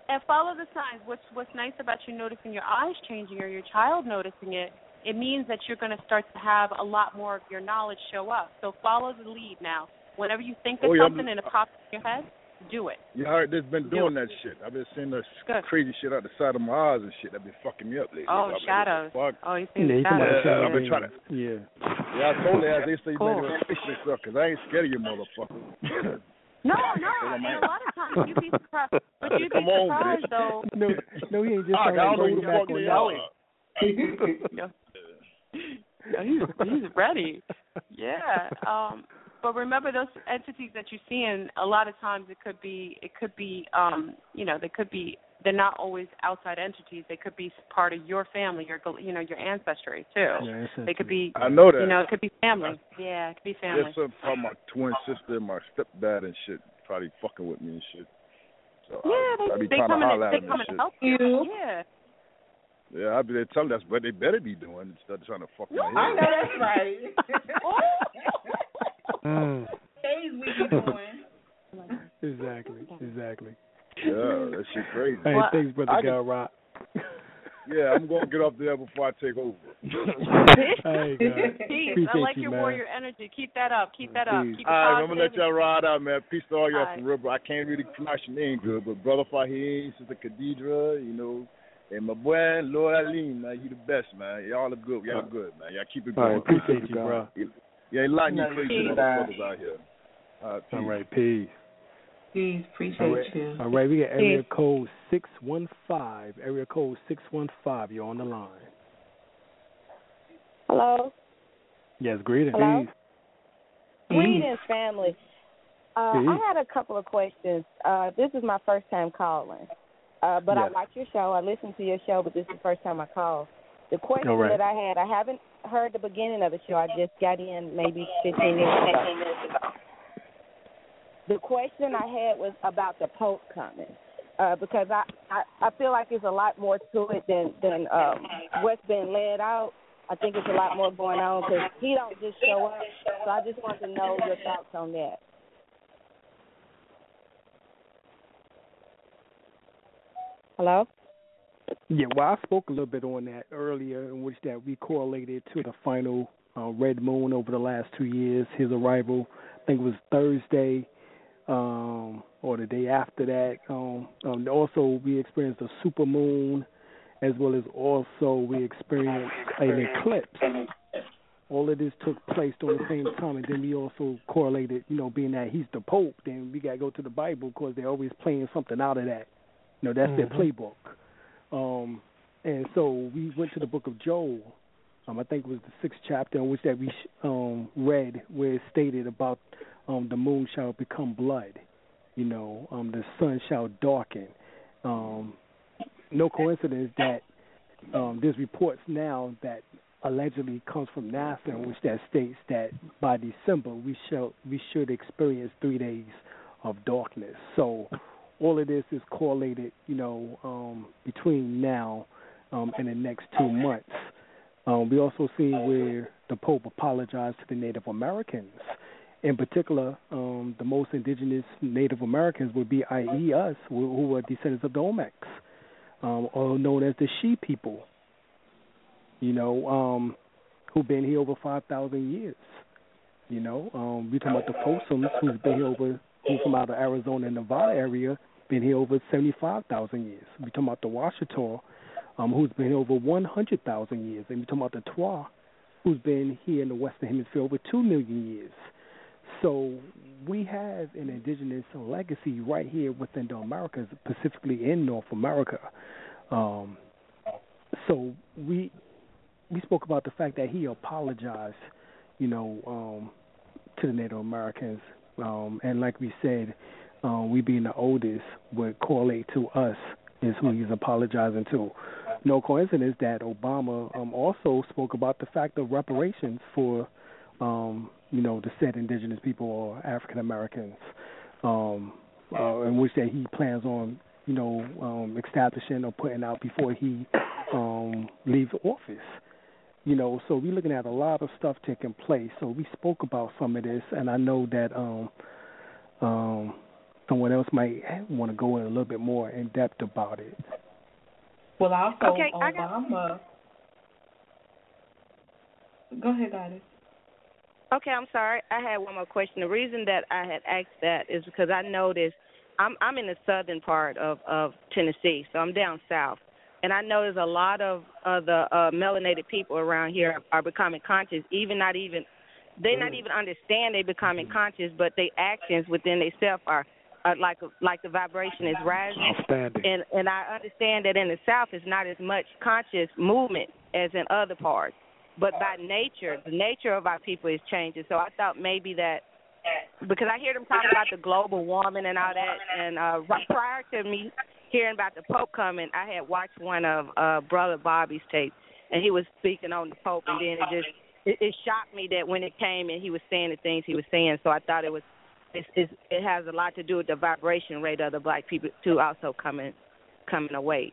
And follow the signs. What's nice about you noticing your eyes changing or your child noticing it, it means that you're going to start to have a lot more of your knowledge show up. So follow the lead now. Whenever you think of something and it pops in your head, do it. You heard they've been doing that shit. I've been seeing this crazy shit out the side of my eyes and shit. That been fucking me up lately. Oh, shadows. Oh, you seen the shadows. Yeah, I've been trying to. Yeah, I told her, they say you better fix yourself because I ain't scared of you motherfucker. No. A lot of times you be surprised. But you be surprised, though. No, he ain't just talking about the alley. He's ready. Yeah. But remember, those entities that you're seeing, a lot of times it could be they're not always outside entities. They could be part of your family, your ancestry too. Yeah, they could be. I know that. It could be family. Yeah, it could be family. Yes, from my twin sister and my stepdad and shit, probably fucking with me and shit. So they come and help you. Yeah. Yeah, I be there telling that's what they better be doing instead of trying to fuck my head. I know that's right. Days we be doing. Exactly. Yeah, that shit crazy. Hey, thanks, Brother Gal Rock. Yeah, I'm going to get up there before I take over. Hey, peace. I like your man. Warrior energy. Keep that up. Keep that up. Keep all right, I'm going to let y'all ride out, man. Peace to all y'all all from River. I can't really pronounce your name good, but Brother Fahim, Sister Khadidra, you know, and my boy, Lord Aline, man, you the best, man. Y'all are good. Y'all good, man. Y'all keep it going. All right, appreciate you, bro. Yeah, a lot of you crazy motherfuckers out here. All right, peace. All right, peace. Please, appreciate you. All right, we got area code 615. Area code 615, you're on the line. Hello? Yes, greetings. Hello? Greetings, family. I had a couple of questions. This is my first time calling. But I like your show. I listen to your show, but this is the first time I called. The question that I had, I haven't heard the beginning of the show. I just got in maybe 15 minutes ago. The question I had was about the Pope coming, because I feel like there's a lot more to it than what's been laid out. I think it's a lot more going on because he don't just show up. So I just wanted to know your thoughts on that. Hello? Yeah, well, I spoke a little bit on that earlier, in which that we correlated to the final red moon over the last 2 years, his arrival. I think it was Thursday. Or the day after that. Also, we experienced a super moon, as well as also we experienced an eclipse. All of this took place during the same time, and then we also correlated, you know, being that he's the Pope, then we got to go to the Bible because they're always playing something out of that. You know, that's their playbook. And so we went to the book of Joel. I think it was the 6th chapter in which that we read where it stated about the moon shall become blood, you know, the sun shall darken. No coincidence that there's reports now that allegedly comes from NASA in which that states that by December we should experience 3 days of darkness. So all of this is correlated, you know, between now and the next 2 months. We also see where the Pope apologized to the Native Americans. In particular, the most indigenous Native Americans would be, i.e. us, who are descendants of the Olmecs, or known as the She people, you know, who've been here over 5,000 years. You know, we're talking about the Fossums, who's from out of Arizona and Nevada area, been here over 75,000 years. We're talking about the Washita, who's been here over 100,000 years. And we're talking about the Twa, who's been here in the Western Hemisphere over 2 million years. So we have an indigenous legacy right here within the Americas, specifically in North America. So we spoke about the fact that he apologized, you know, to the Native Americans. And like we said, we being the oldest would correlate to us is who he's apologizing to. No coincidence that Obama also spoke about the fact of reparations for you know, the said indigenous people or African Americans, in which that he plans on, you know, establishing or putting out before he leaves office. You know, so we're looking at a lot of stuff taking place. So we spoke about some of this, and I know that someone else might want to go in a little bit more in depth about it. Well, also Obama. Go ahead, Goddess. Okay, I'm sorry. I had one more question. The reason that I had asked that is because I noticed I'm in the southern part of Tennessee, so I'm down south, and I noticed a lot of the melanated people around here are becoming conscious. They not even understand they becoming conscious, but their actions within themselves are like the vibration is rising. And I understand that in the South it's not as much conscious movement as in other parts. But by nature, the nature of our people is changing. So I thought maybe that, because I hear them talking about the global warming and all that, and prior to me hearing about the Pope coming, I had watched one of Brother Bobby's tapes, and he was speaking on the Pope, and then it shocked me that when it came and he was saying the things he was saying. So I thought it has a lot to do with the vibration rate of the black people, too, also coming awake.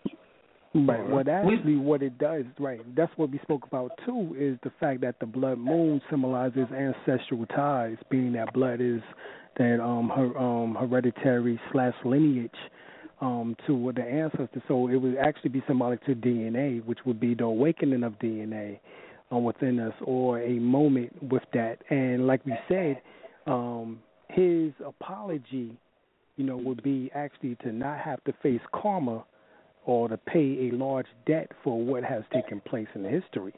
Right. Well, actually, what it does, right? That's what we spoke about too. Is the fact that the blood moon symbolizes ancestral ties, being that blood is that hereditary / lineage to the ancestors. So it would actually be symbolic to DNA, which would be the awakening of DNA within us, or a moment with that. And like we said, his apology, you know, would be actually to not have to face karma or to pay a large debt for what has taken place in history.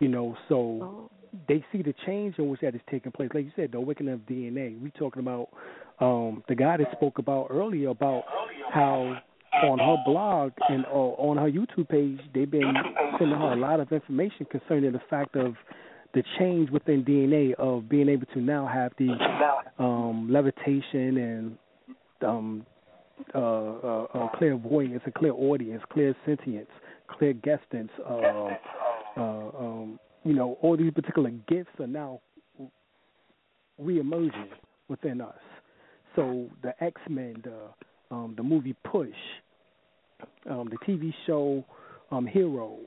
You know, so they see the change in which that is taking place. Like you said, the awakening of DNA. We're talking about the guy that spoke about earlier about how on her blog and on her YouTube page, they've been sending her a lot of information concerning the fact of the change within DNA of being able to now have the levitation and clairvoyance and clairaudience, clairsentience, clairguestance, you know, all these particular gifts are now re-emerging within us. So the X-Men, the movie Push, the TV show Heroes,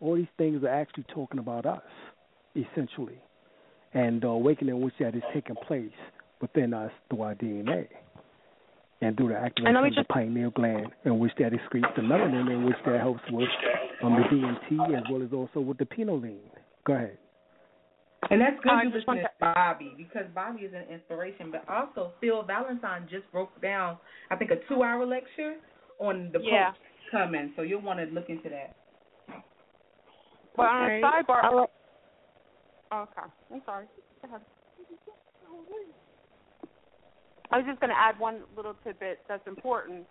all these things are actually talking about us, essentially, and the awakening which that is taking place within us through our DNA and through the activation of the pineal gland, in which that excretes the melanin, in which that helps with the DMT, as well as also with the phenolene. Go ahead. And that's good you listening to Bobby, because Bobby is an inspiration, but also Phil Valentine just broke down, I think, a 2-hour lecture on the Pope's coming, so you'll want to look into that. Well, okay. On a sidebar... Okay, I'm sorry. Go ahead. I was just going to add one little tidbit that's important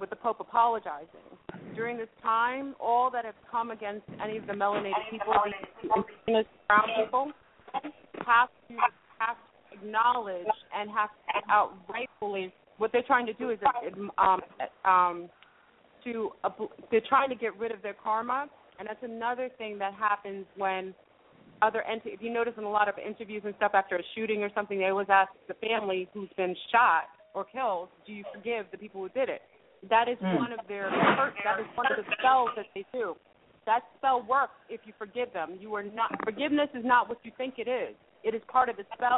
with the Pope apologizing. During this time, all that have come against any of the melanated people, indigenous brown people, have to acknowledge and have to outrightfully, what they're trying to do is they're trying to get rid of their karma, and that's another thing that happens when other entities. If you notice in a lot of interviews and stuff after a shooting or something, they always ask the family who's been shot or killed, do you forgive the people who did it? That is one of their hurts. That is one of the spells that they do. That spell works if you forgive them. You are not. Forgiveness is not what you think it is. It is part of the spell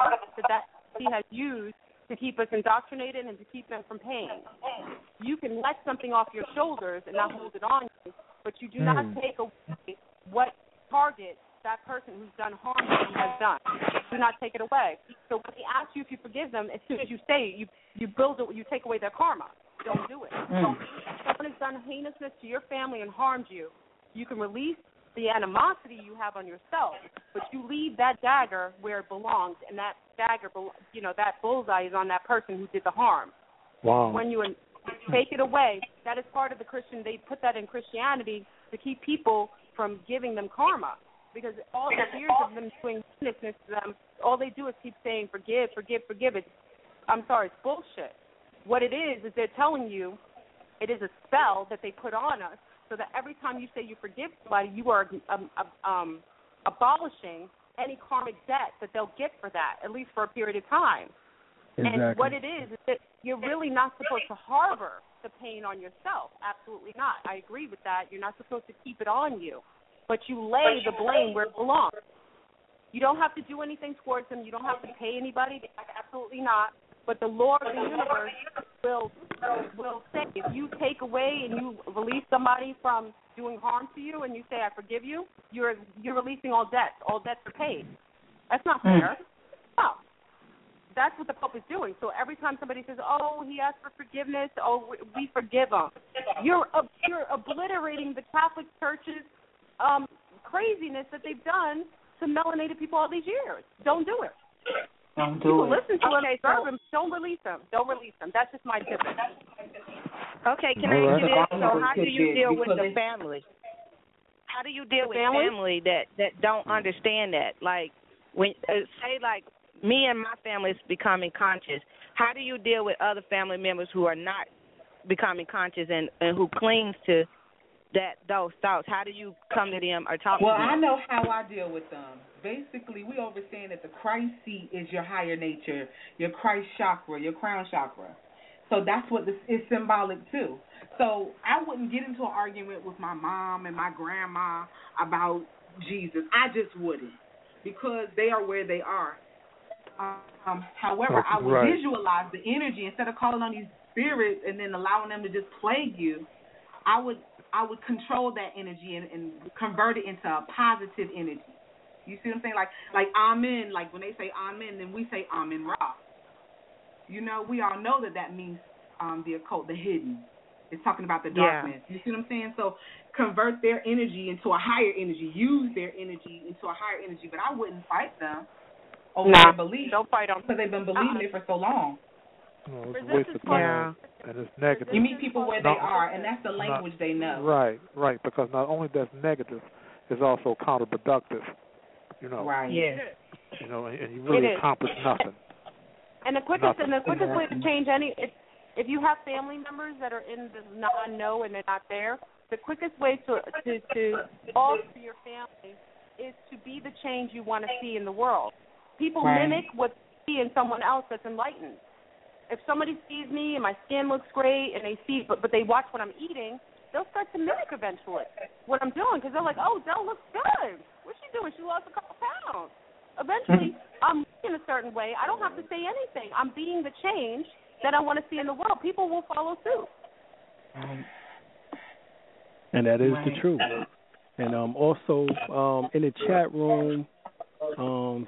that he has used to keep us indoctrinated and to keep them from pain. You can let something off your shoulders and not hold it on you, but you do not take away what target that person who's done harm to you has done. Do not take it away. So when they ask you if you forgive them, as soon as you say it, you build it, you take away their karma. Don't do it. So if someone has done heinousness to your family and harmed you, you can release the animosity you have on yourself, but you leave that dagger where it belongs, and that dagger, you know, that bullseye is on that person who did the harm. Wow. When you take it away, that is part of the Christian. They put that in Christianity to keep people from giving them karma. Because all the years of them doing wickedness to them, all they do is keep saying, forgive, forgive, forgive. It's bullshit. What it is they're telling you it is a spell that they put on us so that every time you say you forgive somebody, you are abolishing any karmic debt that they'll get for that, at least for a period of time. Exactly. And what it is that you're really not supposed to harbor the pain on yourself. Absolutely not. I agree with that. You're not supposed to keep it on you. But you lay the blame where it belongs. You don't have to do anything towards them. You don't have to pay anybody. Absolutely not. But the law of the universe will say, if you take away and you release somebody from doing harm to you and you say, I forgive you, you're releasing all debts. All debts are paid. That's not fair. No. That's what the Pope is doing. So every time somebody says, oh, he asked for forgiveness, oh, we forgive him, you're obliterating the Catholic Church's craziness that they've done to melanated people all these years. Don't do it. Don't do it. Listen to them. Don't release them. Don't release them. That's just my tip. Okay, can I ask you this? So how do you deal with the family? How do you deal with family that don't understand that? Like, when say, like, me and my family is becoming conscious. How do you deal with other family members who are not becoming conscious and who clings to those thoughts? How do you come to them or talk to them? Well, I know how I deal with them. Basically, we understand that the Christ seat is your higher nature, your Christ chakra, your crown chakra. So that's what this is symbolic too. So I wouldn't get into an argument with my mom and my grandma about Jesus. I just wouldn't, because they are where they are. However, I would visualize the energy instead of calling on these spirits and then allowing them to just plague you, I would control that energy and convert it into a positive energy. You see what I'm saying? Like Amen. Like when they say Amen, then we say Amen Ra. You know, we all know that means the occult, the hidden. It's talking about the darkness. Yeah. You see what I'm saying? So convert their energy into a higher energy. Use their energy into a higher energy. But I wouldn't fight them over their belief. Don't fight them because they've been believing it for so long. No, it's a waste of time, and it's negative. You meet people where they are, and that's the language they know. Right, because not only that's negative, it's also counterproductive. You know, right? Yes. You know, and you really accomplish nothing. And the quickest way to change any, if you have family members that are in the non-know and they're not there, the quickest way to alter your family is to be the change you want to see in the world. People mimic what they see in someone else that's enlightened. If somebody sees me and my skin looks great and they see, but they watch what I'm eating, they'll start to mimic eventually what I'm doing because they're like, oh, Del looks good. What's she doing? She lost a couple pounds. Eventually, I'm looking a certain way. I don't have to say anything. I'm being the change that I want to see in the world. People will follow suit. And that is the truth. And also in the chat room,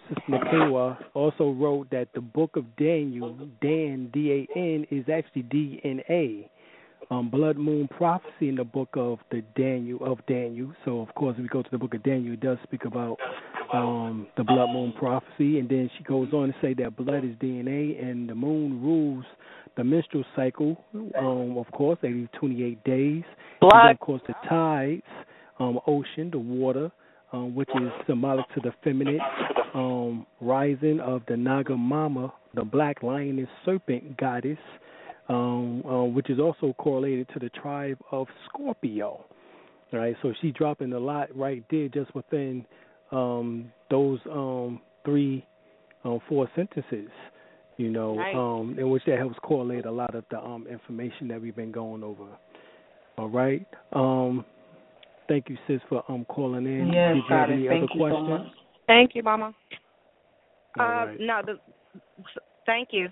Sister Nakewa also wrote that the Book of Daniel, Dan, D-A-N, is actually D-N-A, Blood Moon Prophecy in the Book of the Daniel of Daniel. So of course, if we go to the Book of Daniel, it does speak about the Blood Moon Prophecy, and then she goes on to say that blood is DNA, and the moon rules the menstrual cycle. Of course, they leave 28 days. Blood. And then, of course, the tides, ocean, the water. Which is symbolic to the feminine rising of the Naga Mama, the black lioness serpent goddess, which is also correlated to the tribe of Scorpio. All right, so she's dropping a lot right there just within those four sentences, you know, right. In which that helps correlate a lot of the information that we've been going over. All right. Thank you, sis, for calling in. Yes, did you have any other questions? So much. Thank you, Mama. Right. No, thank you.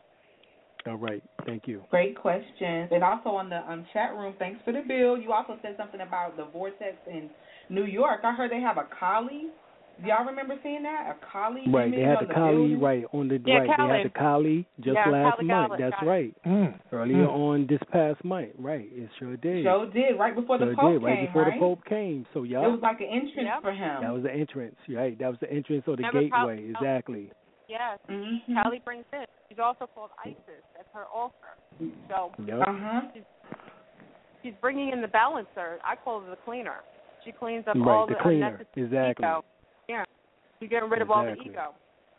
All right, thank you. Great questions. And also on the chat room, thanks for the bill. You also said something about the vortex in New York. I heard they have a Kali. Do y'all remember seeing that? A Kali? Right, they had the Kali, right, on the Kali. They had the Kali last month. That's right. Earlier on this past month, right. It sure did. Right before the Pope came, right? So, y'all. It was like an entrance for him. That was the entrance, right. That was the entrance or the gateway, exactly. Yes, Kali brings in. She's also called Isis. That's her altar. So, she's bringing in the balancer. I call her the cleaner. She cleans up all the unnecessary ego. Yeah, you're getting rid of all the ego.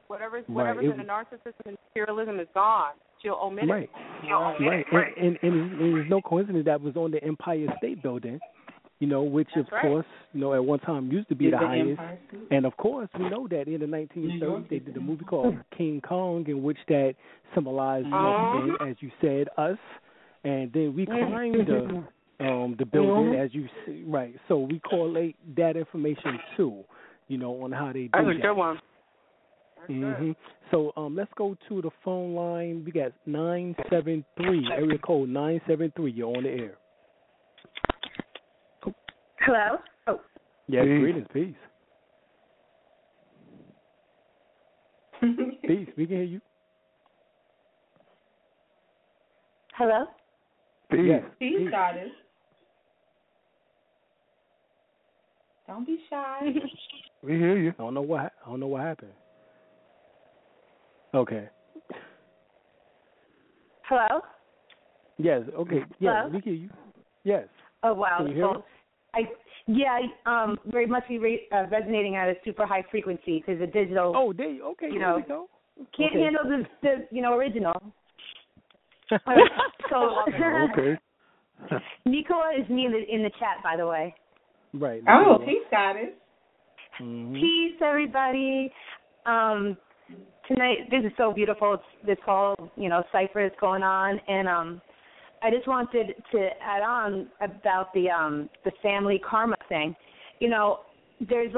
Whatever's in the narcissism and materialism is gone. She'll omit it. And there's no coincidence that was on the Empire State Building, you know, which course, you know, at one time used to be the highest. And of course, we know that in the 1930s they did a movie called King Kong, in which that symbolized, as you said, us. And then we climbed the building, as you see, right? So we correlate that information too. You know, on how they do that. That's a good one. So let's go to the phone line. We got 973, area code 973. You're on the air. Hello? Oh. Yeah, greetings, peace. Peace, we can hear you. Hello? Peace. Yes. Peace, goddess. Don't be shy. We hear you. I don't know what happened. Okay. Hello? Yes, okay. Yeah, hello? We hear you. Yes. Oh, wow. Can you hear very much resonating at a super high frequency because the digital. Oh, okay. You know, can't handle the original. Okay. Nicola is muted in the chat, by the way. Right. Oh, peace, goddess. Peace, everybody. Tonight, this is so beautiful. This whole, cipher is going on, and I just wanted to add on about the family karma thing. You know, there's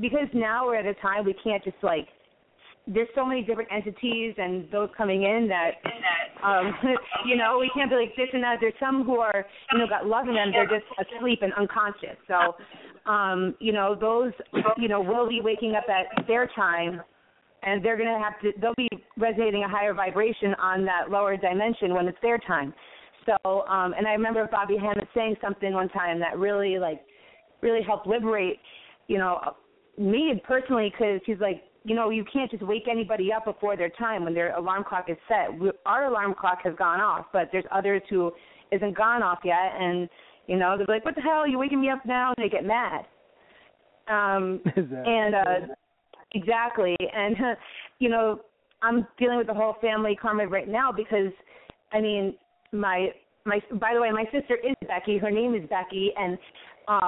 because now we're at a time we can't just there's so many different entities and those coming in that, you know, we can't be like this and that. There's some who are, you know, got love in them. They're just asleep and unconscious. So, you know, those, you know, will be waking up at their time, and they're going to have to, they'll be resonating a higher vibration on that lower dimension when it's their time. So, and I remember Bobby Hammond saying something one time that really, like, really helped liberate, you know, me personally, because he's like, you know, you can't just wake anybody up before their time when their alarm clock is set. Our alarm clock has gone off, but there's others who isn't gone off yet. And, you know, they're like, what the hell? You're waking me up now? And they get mad. Exactly. And, you know, I'm dealing with the whole family karma right now because, I mean, my by the way, my sister is Becky. Her name is Becky. And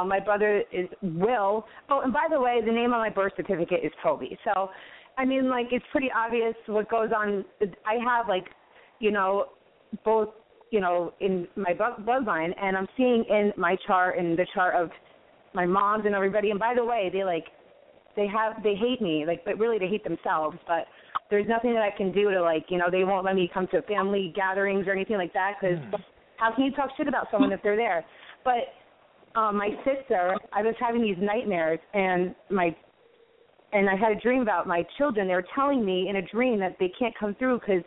my brother is Will. Oh, and by the way, the name on my birth certificate is Toby. So, I mean, like, it's pretty obvious what goes on. I have, like, you know, both, you know, in my bloodline, and I'm seeing in my chart and the chart of my moms and everybody. And by the way, they hate me, like, but really they hate themselves. But there's nothing that I can do to, like, you know, they won't let me come to family gatherings or anything like that because how can you talk shit about someone if they're there? But my sister, I was having these nightmares, and I had a dream about my children. They were telling me in a dream that they can't come through because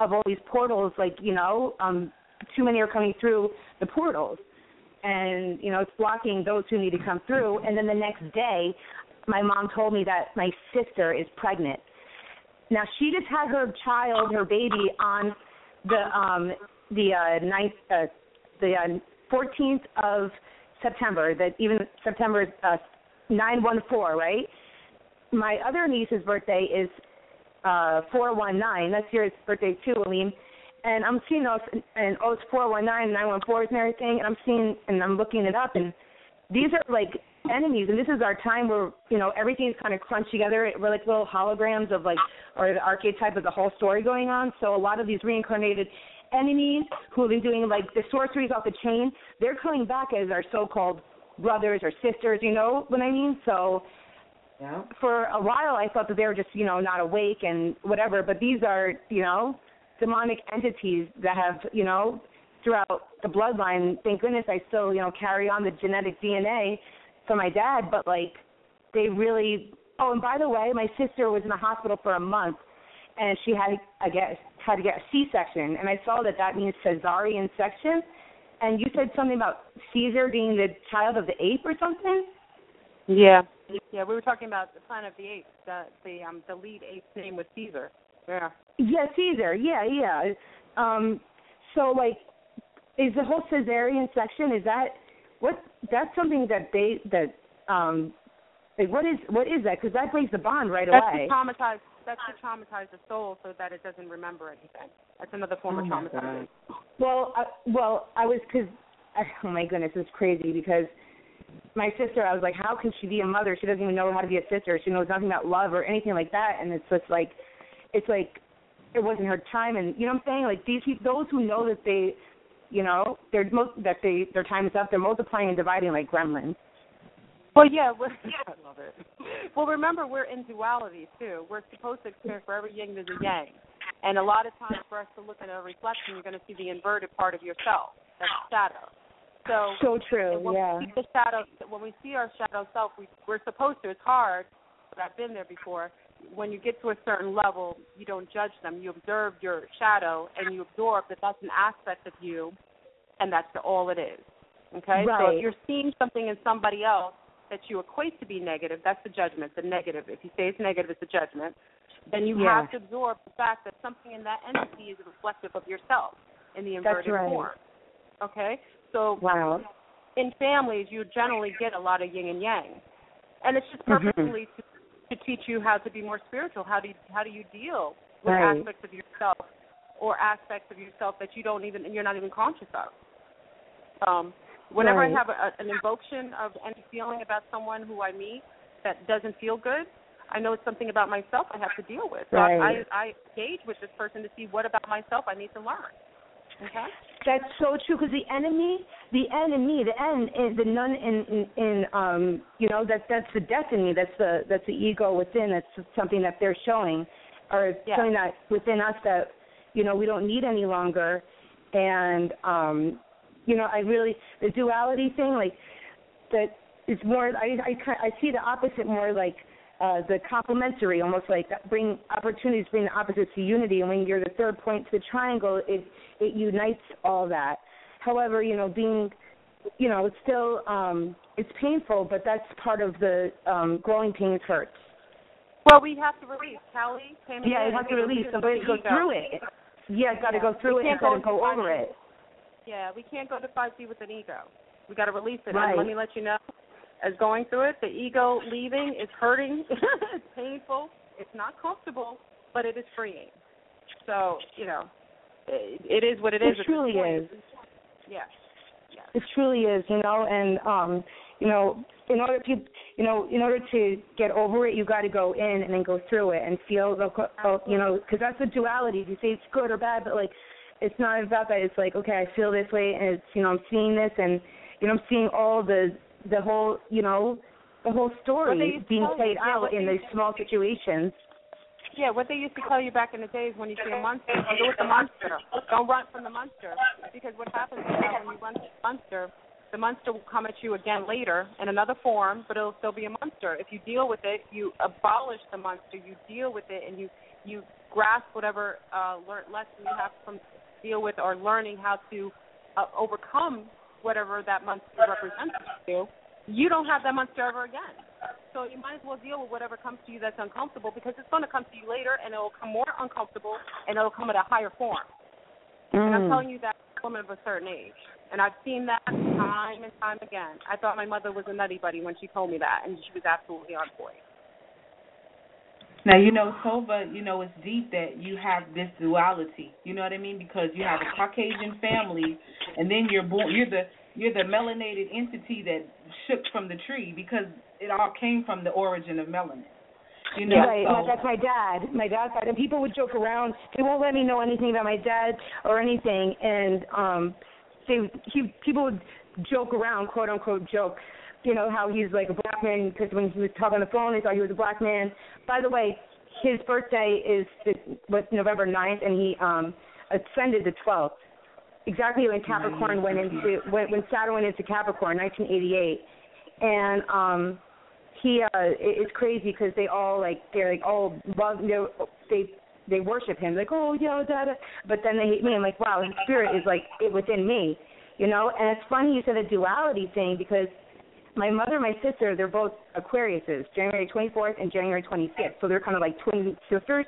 of all these portals, like, you know, too many are coming through the portals. And, you know, it's blocking those who need to come through. And then the next day, my mom told me that my sister is pregnant. Now, she just had her baby, on the 14th of September, that even September 9/14, right? My other niece's birthday is 4/19. That's your birthday too, Aline. And I'm seeing those, and oh, it's 4/19, 9/14s and everything. And I'm seeing, and I'm looking it up, and these are like enemies. And this is our time where, you know, everything's kind of crunched together. We're like little holograms of, like, or the archetype of the whole story going on. So a lot of these reincarnated enemies who have been doing, like, the sorceries off the chain, they're coming back as our so-called brothers or sisters, you know what I mean? So yeah. For a while I thought that they were just, you know, not awake and whatever, but these are, you know, demonic entities that have, you know, throughout the bloodline. Thank goodness I still, you know, carry on the genetic DNA from my dad, but, like, they really... Oh, and by the way, my sister was in the hospital for a month, and she had, I guess... had to get a C-section, and I saw that that means Caesarean section, and you said something about Caesar being the child of the ape or something? Yeah. Yeah, we were talking about the Planet of the Apes. The lead ape's name was Caesar. Yeah. Yeah, Caesar. Yeah. So, like, is the whole Caesarean section, is that, what, that's something that they, that, like, what is that? Because that breaks the bond right away. That's to traumatize the soul so that it doesn't remember anything. That's another form of traumatizing. Well, I was, because, oh, my goodness, it's crazy, because my sister, I was like, how can she be a mother? She doesn't even know how to be a sister. She knows nothing about love or anything like that, and it's just like, it wasn't her time, and you know what I'm saying? Like, those who know that they, you know, their time is up, they're multiplying and dividing like gremlins. Well, yeah, I love it. Well, remember, we're in duality, too. We're supposed to experience, for every yin, there's a yang. And a lot of times for us to look at a reflection, you're going to see the inverted part of yourself. That's shadow. So true, yeah. When we see our shadow self, we're supposed to. It's hard, but I've been there before. When you get to a certain level, you don't judge them. You observe your shadow, and you absorb that that's an aspect of you, and that's all it is. Okay? Right. So if you're seeing something in somebody else that you equate to be negative, that's the judgment, the negative. If you say it's negative, it's a judgment. Then you have to absorb the fact that something in that entity is reflective of yourself in the inverted form. Okay? So in families, you generally get a lot of yin and yang. And it's just purposely to teach you how to be more spiritual. How do you deal with aspects of yourself that you don't even, and you're not even conscious of? Whenever I have an invocation of any feeling about someone who I meet that doesn't feel good, I know it's something about myself I have to deal with. So I engage with this person to see what about myself I need to learn. Okay? That's so true, because the nun, that's the death in me, that's the ego within, that's something that they're showing. or it's something that within us that, you know, we don't need any longer. And, you know, I really, the duality thing, like, that it's more, I see the opposite more like the complementary, almost like bring opportunities, bring the opposites to unity. And when you're the third point to the triangle, it unites all that. However, you know, being, you know, it's still, it's painful, but that's part of the growing pains hurts. Well, we have to release. Kali came in. Yeah, you have to release. Somebody go through it. Yeah, got to go through it and got to go over it. Yeah, we can't go to 5D with an ego. We got to release it. Right. And let me let you know, as going through it, the ego leaving is hurting. It's painful. It's not comfortable, but it is freeing. So, you know, it is what it is. It truly is. Yes. Yeah. It truly is, you know, and, you know, in order to get over it, you got to go in and then go through it and feel, you know, because that's the duality. You say it's good or bad, but, like, it's not about that. It's like, okay, I feel this way, and it's, you know, I'm seeing this, and, you know, I'm seeing all the whole, you know, the whole story being played out in these small situations. Yeah, what they used to tell you back in the days when you see a monster, go with the monster. Don't run from the monster, because what happens is that when you run from the monster will come at you again later in another form, but it'll still be a monster. If you deal with it, you abolish the monster, you deal with it, and you grasp whatever lesson you have from deal with or learning how to overcome whatever that monster represents to you. You don't have that monster ever again. So you might as well deal with whatever comes to you that's uncomfortable, because it's going to come to you later, and it will come more uncomfortable, and it will come in a higher form. And I'm telling you that woman of a certain age. And I've seen that time and time again. I thought my mother was a nutty buddy when she told me that, and she was absolutely on point. Now, you know, Tova, you know, it's deep that you have this duality. You know what I mean? Because you have a Caucasian family, and then you're born, you're the melanated entity that shook from the tree, because it all came from the origin of melanin. You know, right. So, well, that's my dad. My dad's side. And people would joke around. They won't let me know anything about my dad or anything. And people would joke around, quote, unquote, joke, you know, how he's like a black man, because when he was talking on the phone, they thought he was a black man. By the way, his birthday is November 9th, and he ascended the 12th. Exactly when Capricorn went into when Saturn went into Capricorn, 1988, and it's crazy because they all they worship him, like, oh yeah, da, da. But then they hate me. I'm like, wow, his spirit is like it within me, you know. And it's funny you said the duality thing, because my mother and my sister, they're both Aquariuses, January 24th and January 25th, so they're kind of like twin sisters,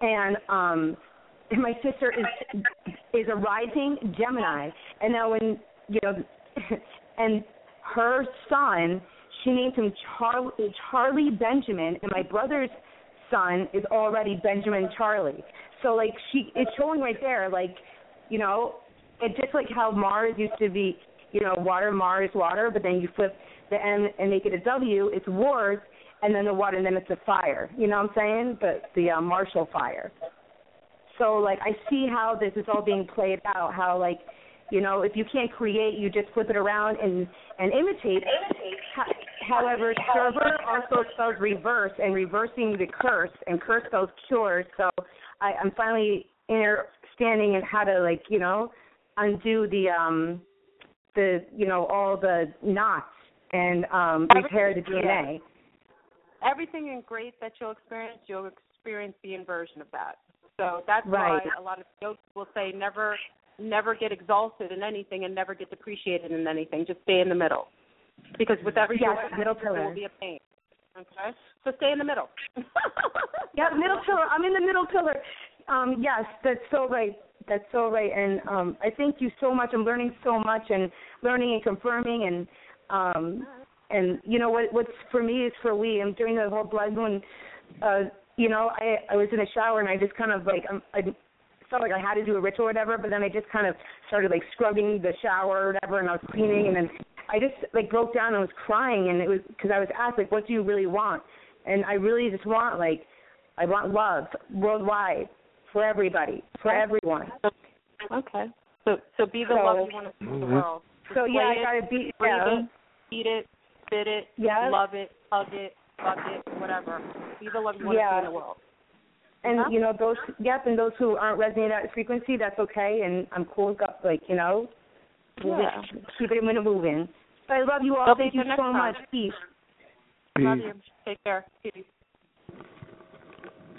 and my sister is a rising Gemini, and now when you know, and her son, she named him Charlie Benjamin, and my brother's son is already Benjamin Charlie. So like it's showing right there, like, you know, it's just like how Mars used to be, you know, water, Mars, water, but then you flip the M and make it a W, it's wars, and then the water, and then it's a fire. You know what I'm saying? But the Marshall Fire. So, like, I see how this is all being played out, how, like, you know, if you can't create, you just flip it around and imitate. However, Cerber also spells reverse, and reversing the curse, and curse spells cure. So I'm finally understanding and how to, like, you know, undo the you know, all the knots and repair the DNA. Everything in great that you'll experience the inversion of that. So that's right. Why a lot of yogis will say never get exalted in anything and never get depreciated in anything. Just stay in the middle. Because with every middle pillar, there will be a pain. Okay? So stay in the middle. Yeah, middle pillar. I'm in the middle pillar. Yes, that's so right. That's so right. And I thank you so much. I'm learning so much and learning and confirming. And, you know, what's for me is for we. I'm doing the whole blood moon. You know, I was in the shower, and I just kind of, like, I felt like I had to do a ritual or whatever, but then I just kind of started, like, scrubbing the shower or whatever, and I was cleaning, and then I just, like, broke down and was crying, and it was because I was asked, like, what do you really want? And I really just want, like, I want love worldwide for everybody, for everyone. Okay. So be the love you want to see in the world. So, yeah, I got to be, eat it, fit it, love it, hug it, whatever. Be the love you want to see in the world. And, you know, those, yep, and those who aren't resonating at frequency, that's okay. And I'm cool, like, you know, keep it moving. But I love you all. Well, thank you so much. Peace. Peace. Love you. Take care. Peace.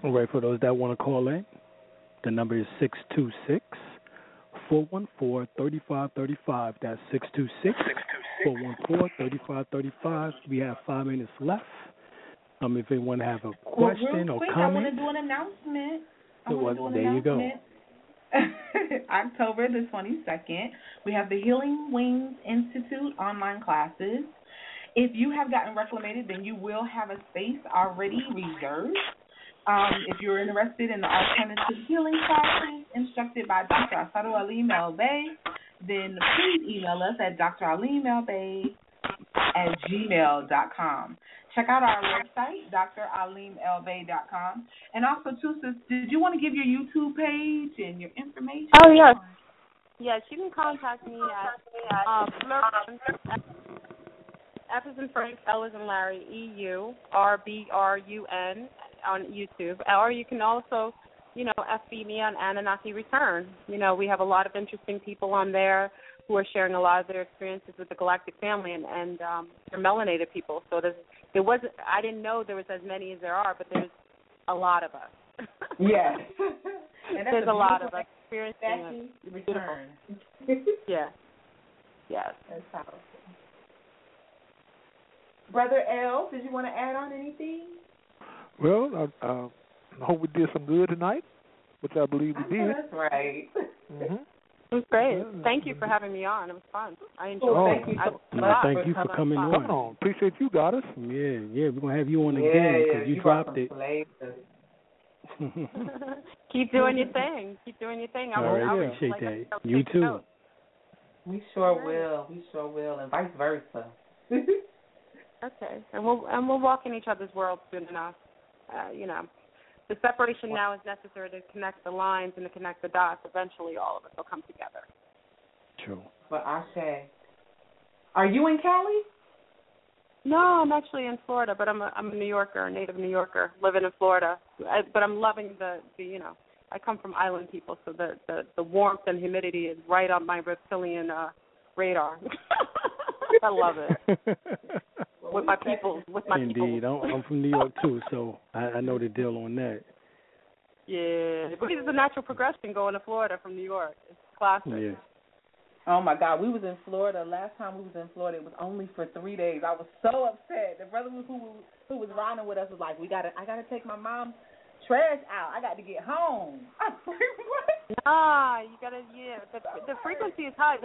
All right, for those that want to call in, the number is 626-414-3535. That's 626-414-3535. We have 5 minutes left. If anyone have a question or comment. I want to do an announcement. There you go. October the 22nd, we have the Healing Wings Institute online classes. If you have gotten reclamated, then you will have a space already reserved. If you're interested in the alternative healing classes instructed by Dr. Aline Be, then please email us at dralinebe@gmail.com. Check out our website, dralinebe.com. And also, too, sis, did you want to give your YouTube page and your information? Oh, yes. Yes, you can contact me at F as in Frank, L as in Larry, EURBRUN on YouTube. Or you can also, you know, FB me on Anunnaki Return. You know, we have a lot of interesting people on there who are sharing a lot of their experiences with the galactic family, and they're melanated people. So I didn't know there was as many as there are, but there's a lot of us. Yes. There's a lot of us experiencing return. Yeah. Yes. That's powerful. Brother L, did you want to add on anything? Well, I hope we did some good tonight, which I believe we did. That's right. Mm-hmm. It was great. Yeah. Thank you for having me on. It was fun. I enjoyed it. Thank you for coming on. Appreciate you, Goddess. Yeah. We're going to have you on again because you dropped it. Keep doing your thing. I appreciate that. You too. We sure will. And vice versa. Okay. And we'll walk in each other's world soon enough. You know, the separation now is necessary to connect the lines and to connect the dots. Eventually, all of us will come together. True. But I say, are you in Cali? No, I'm actually in Florida, but I'm a New Yorker, a native New Yorker, living in Florida. But I'm loving the you know, I come from island people, so the warmth and humidity is right on my reptilian radar. I love it. With my people. Indeed. I'm from New York too, so I know the deal on that. Yeah, but it's a natural progression going to Florida from New York. It's classic. Yes. Oh my God, we was in Florida last time. It was only for 3 days. I was so upset. The brother who was riding with us was like, I gotta take my mom's trash out. I got to get home. I was like, what? Nah, you gotta. Yeah, the frequency is high.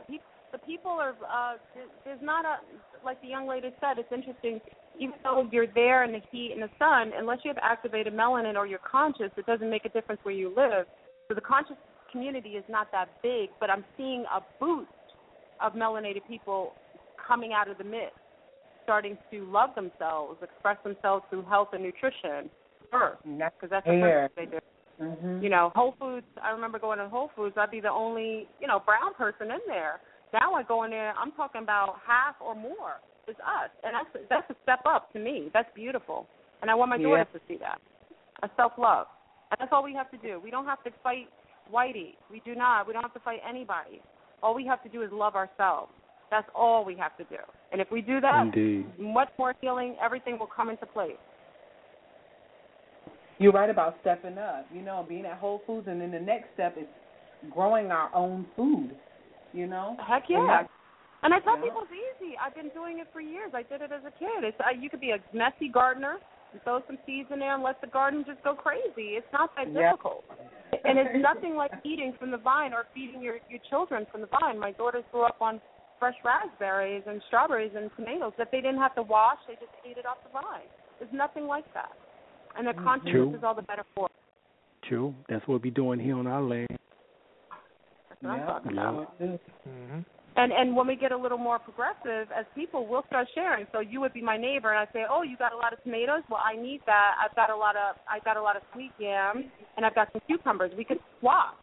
The people are, there's not a, like the young lady said, it's interesting, even though you're there in the heat and the sun, unless you have activated melanin or you're conscious, it doesn't make a difference where you live. So the conscious community is not that big, but I'm seeing a boost of melanated people coming out of the mist, starting to love themselves, express themselves through health and nutrition first, because that's the first thing they do. Mm-hmm. You know, Whole Foods, I remember going to Whole Foods, I'd be the only, you know, brown person in there. Now I go in there, I'm talking about half or more. It's us. And that's a step up to me. That's beautiful. And I want my daughters to see that. A self-love. And that's all we have to do. We don't have to fight whitey. We do not. We don't have to fight anybody. All we have to do is love ourselves. That's all we have to do. And if we do that, indeed, much more healing, everything will come into place. You're right about stepping up, you know, being at Whole Foods. And then the next step is growing our own food. You know? Heck yeah. And I tell people it's easy. I've been doing it for years. I did it as a kid. It's you could be a messy gardener and throw some seeds in there and let the garden just go crazy. It's not that difficult. And it's nothing like eating from the vine or feeding your children from the vine. My daughters grew up on fresh raspberries and strawberries and tomatoes that they didn't have to wash. They just ate it off the vine. There's nothing like that. And the consciousness is all the better for it. True. That's what we're doing here on our land. And when we get a little more progressive as people, we'll start sharing. So you would be my neighbor, and I say, "Oh, you got a lot of tomatoes? Well, I need that. I've got a lot of sweet yams, and I've got some cucumbers. We could swap."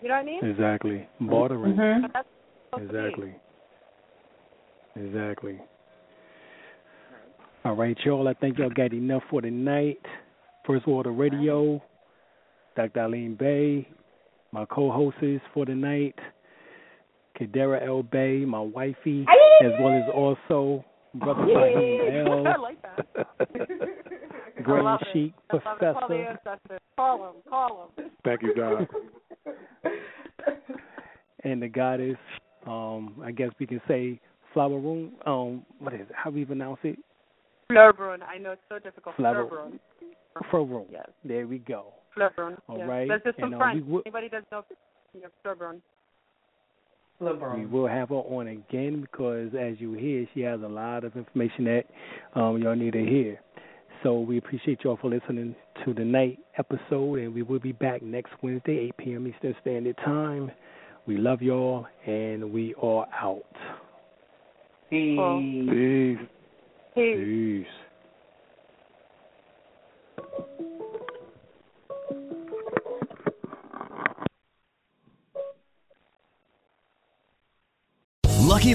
You know what I mean? Exactly. Bartering. Mm-hmm. Exactly. All right, y'all. I think y'all got enough for tonight. First World Order Radio. Dr. Aline Be, my co-hostess for the night, Kedera L. Bay, my wifey, as well as also Brother Fahim El. I like that. Grand Sheik Professor. Call him. Thank you, God. And the goddess, I guess we can say Flower Room. What is it? How do we pronounce it? Flurbrun. I know it's so difficult. Flurbrun. Flurbrun. Yes. There we go. Flurbrun. All yes. right. That's just some French. Anybody doesn't know Flurbrun. LeBron. We will have her on again because, as you hear, she has a lot of information that y'all need to hear. So we appreciate y'all for listening to the night episode, and we will be back next Wednesday, 8 p.m. Eastern Standard Time. We love y'all, and we are out. Peace. Peace. Peace. Peace. Lucky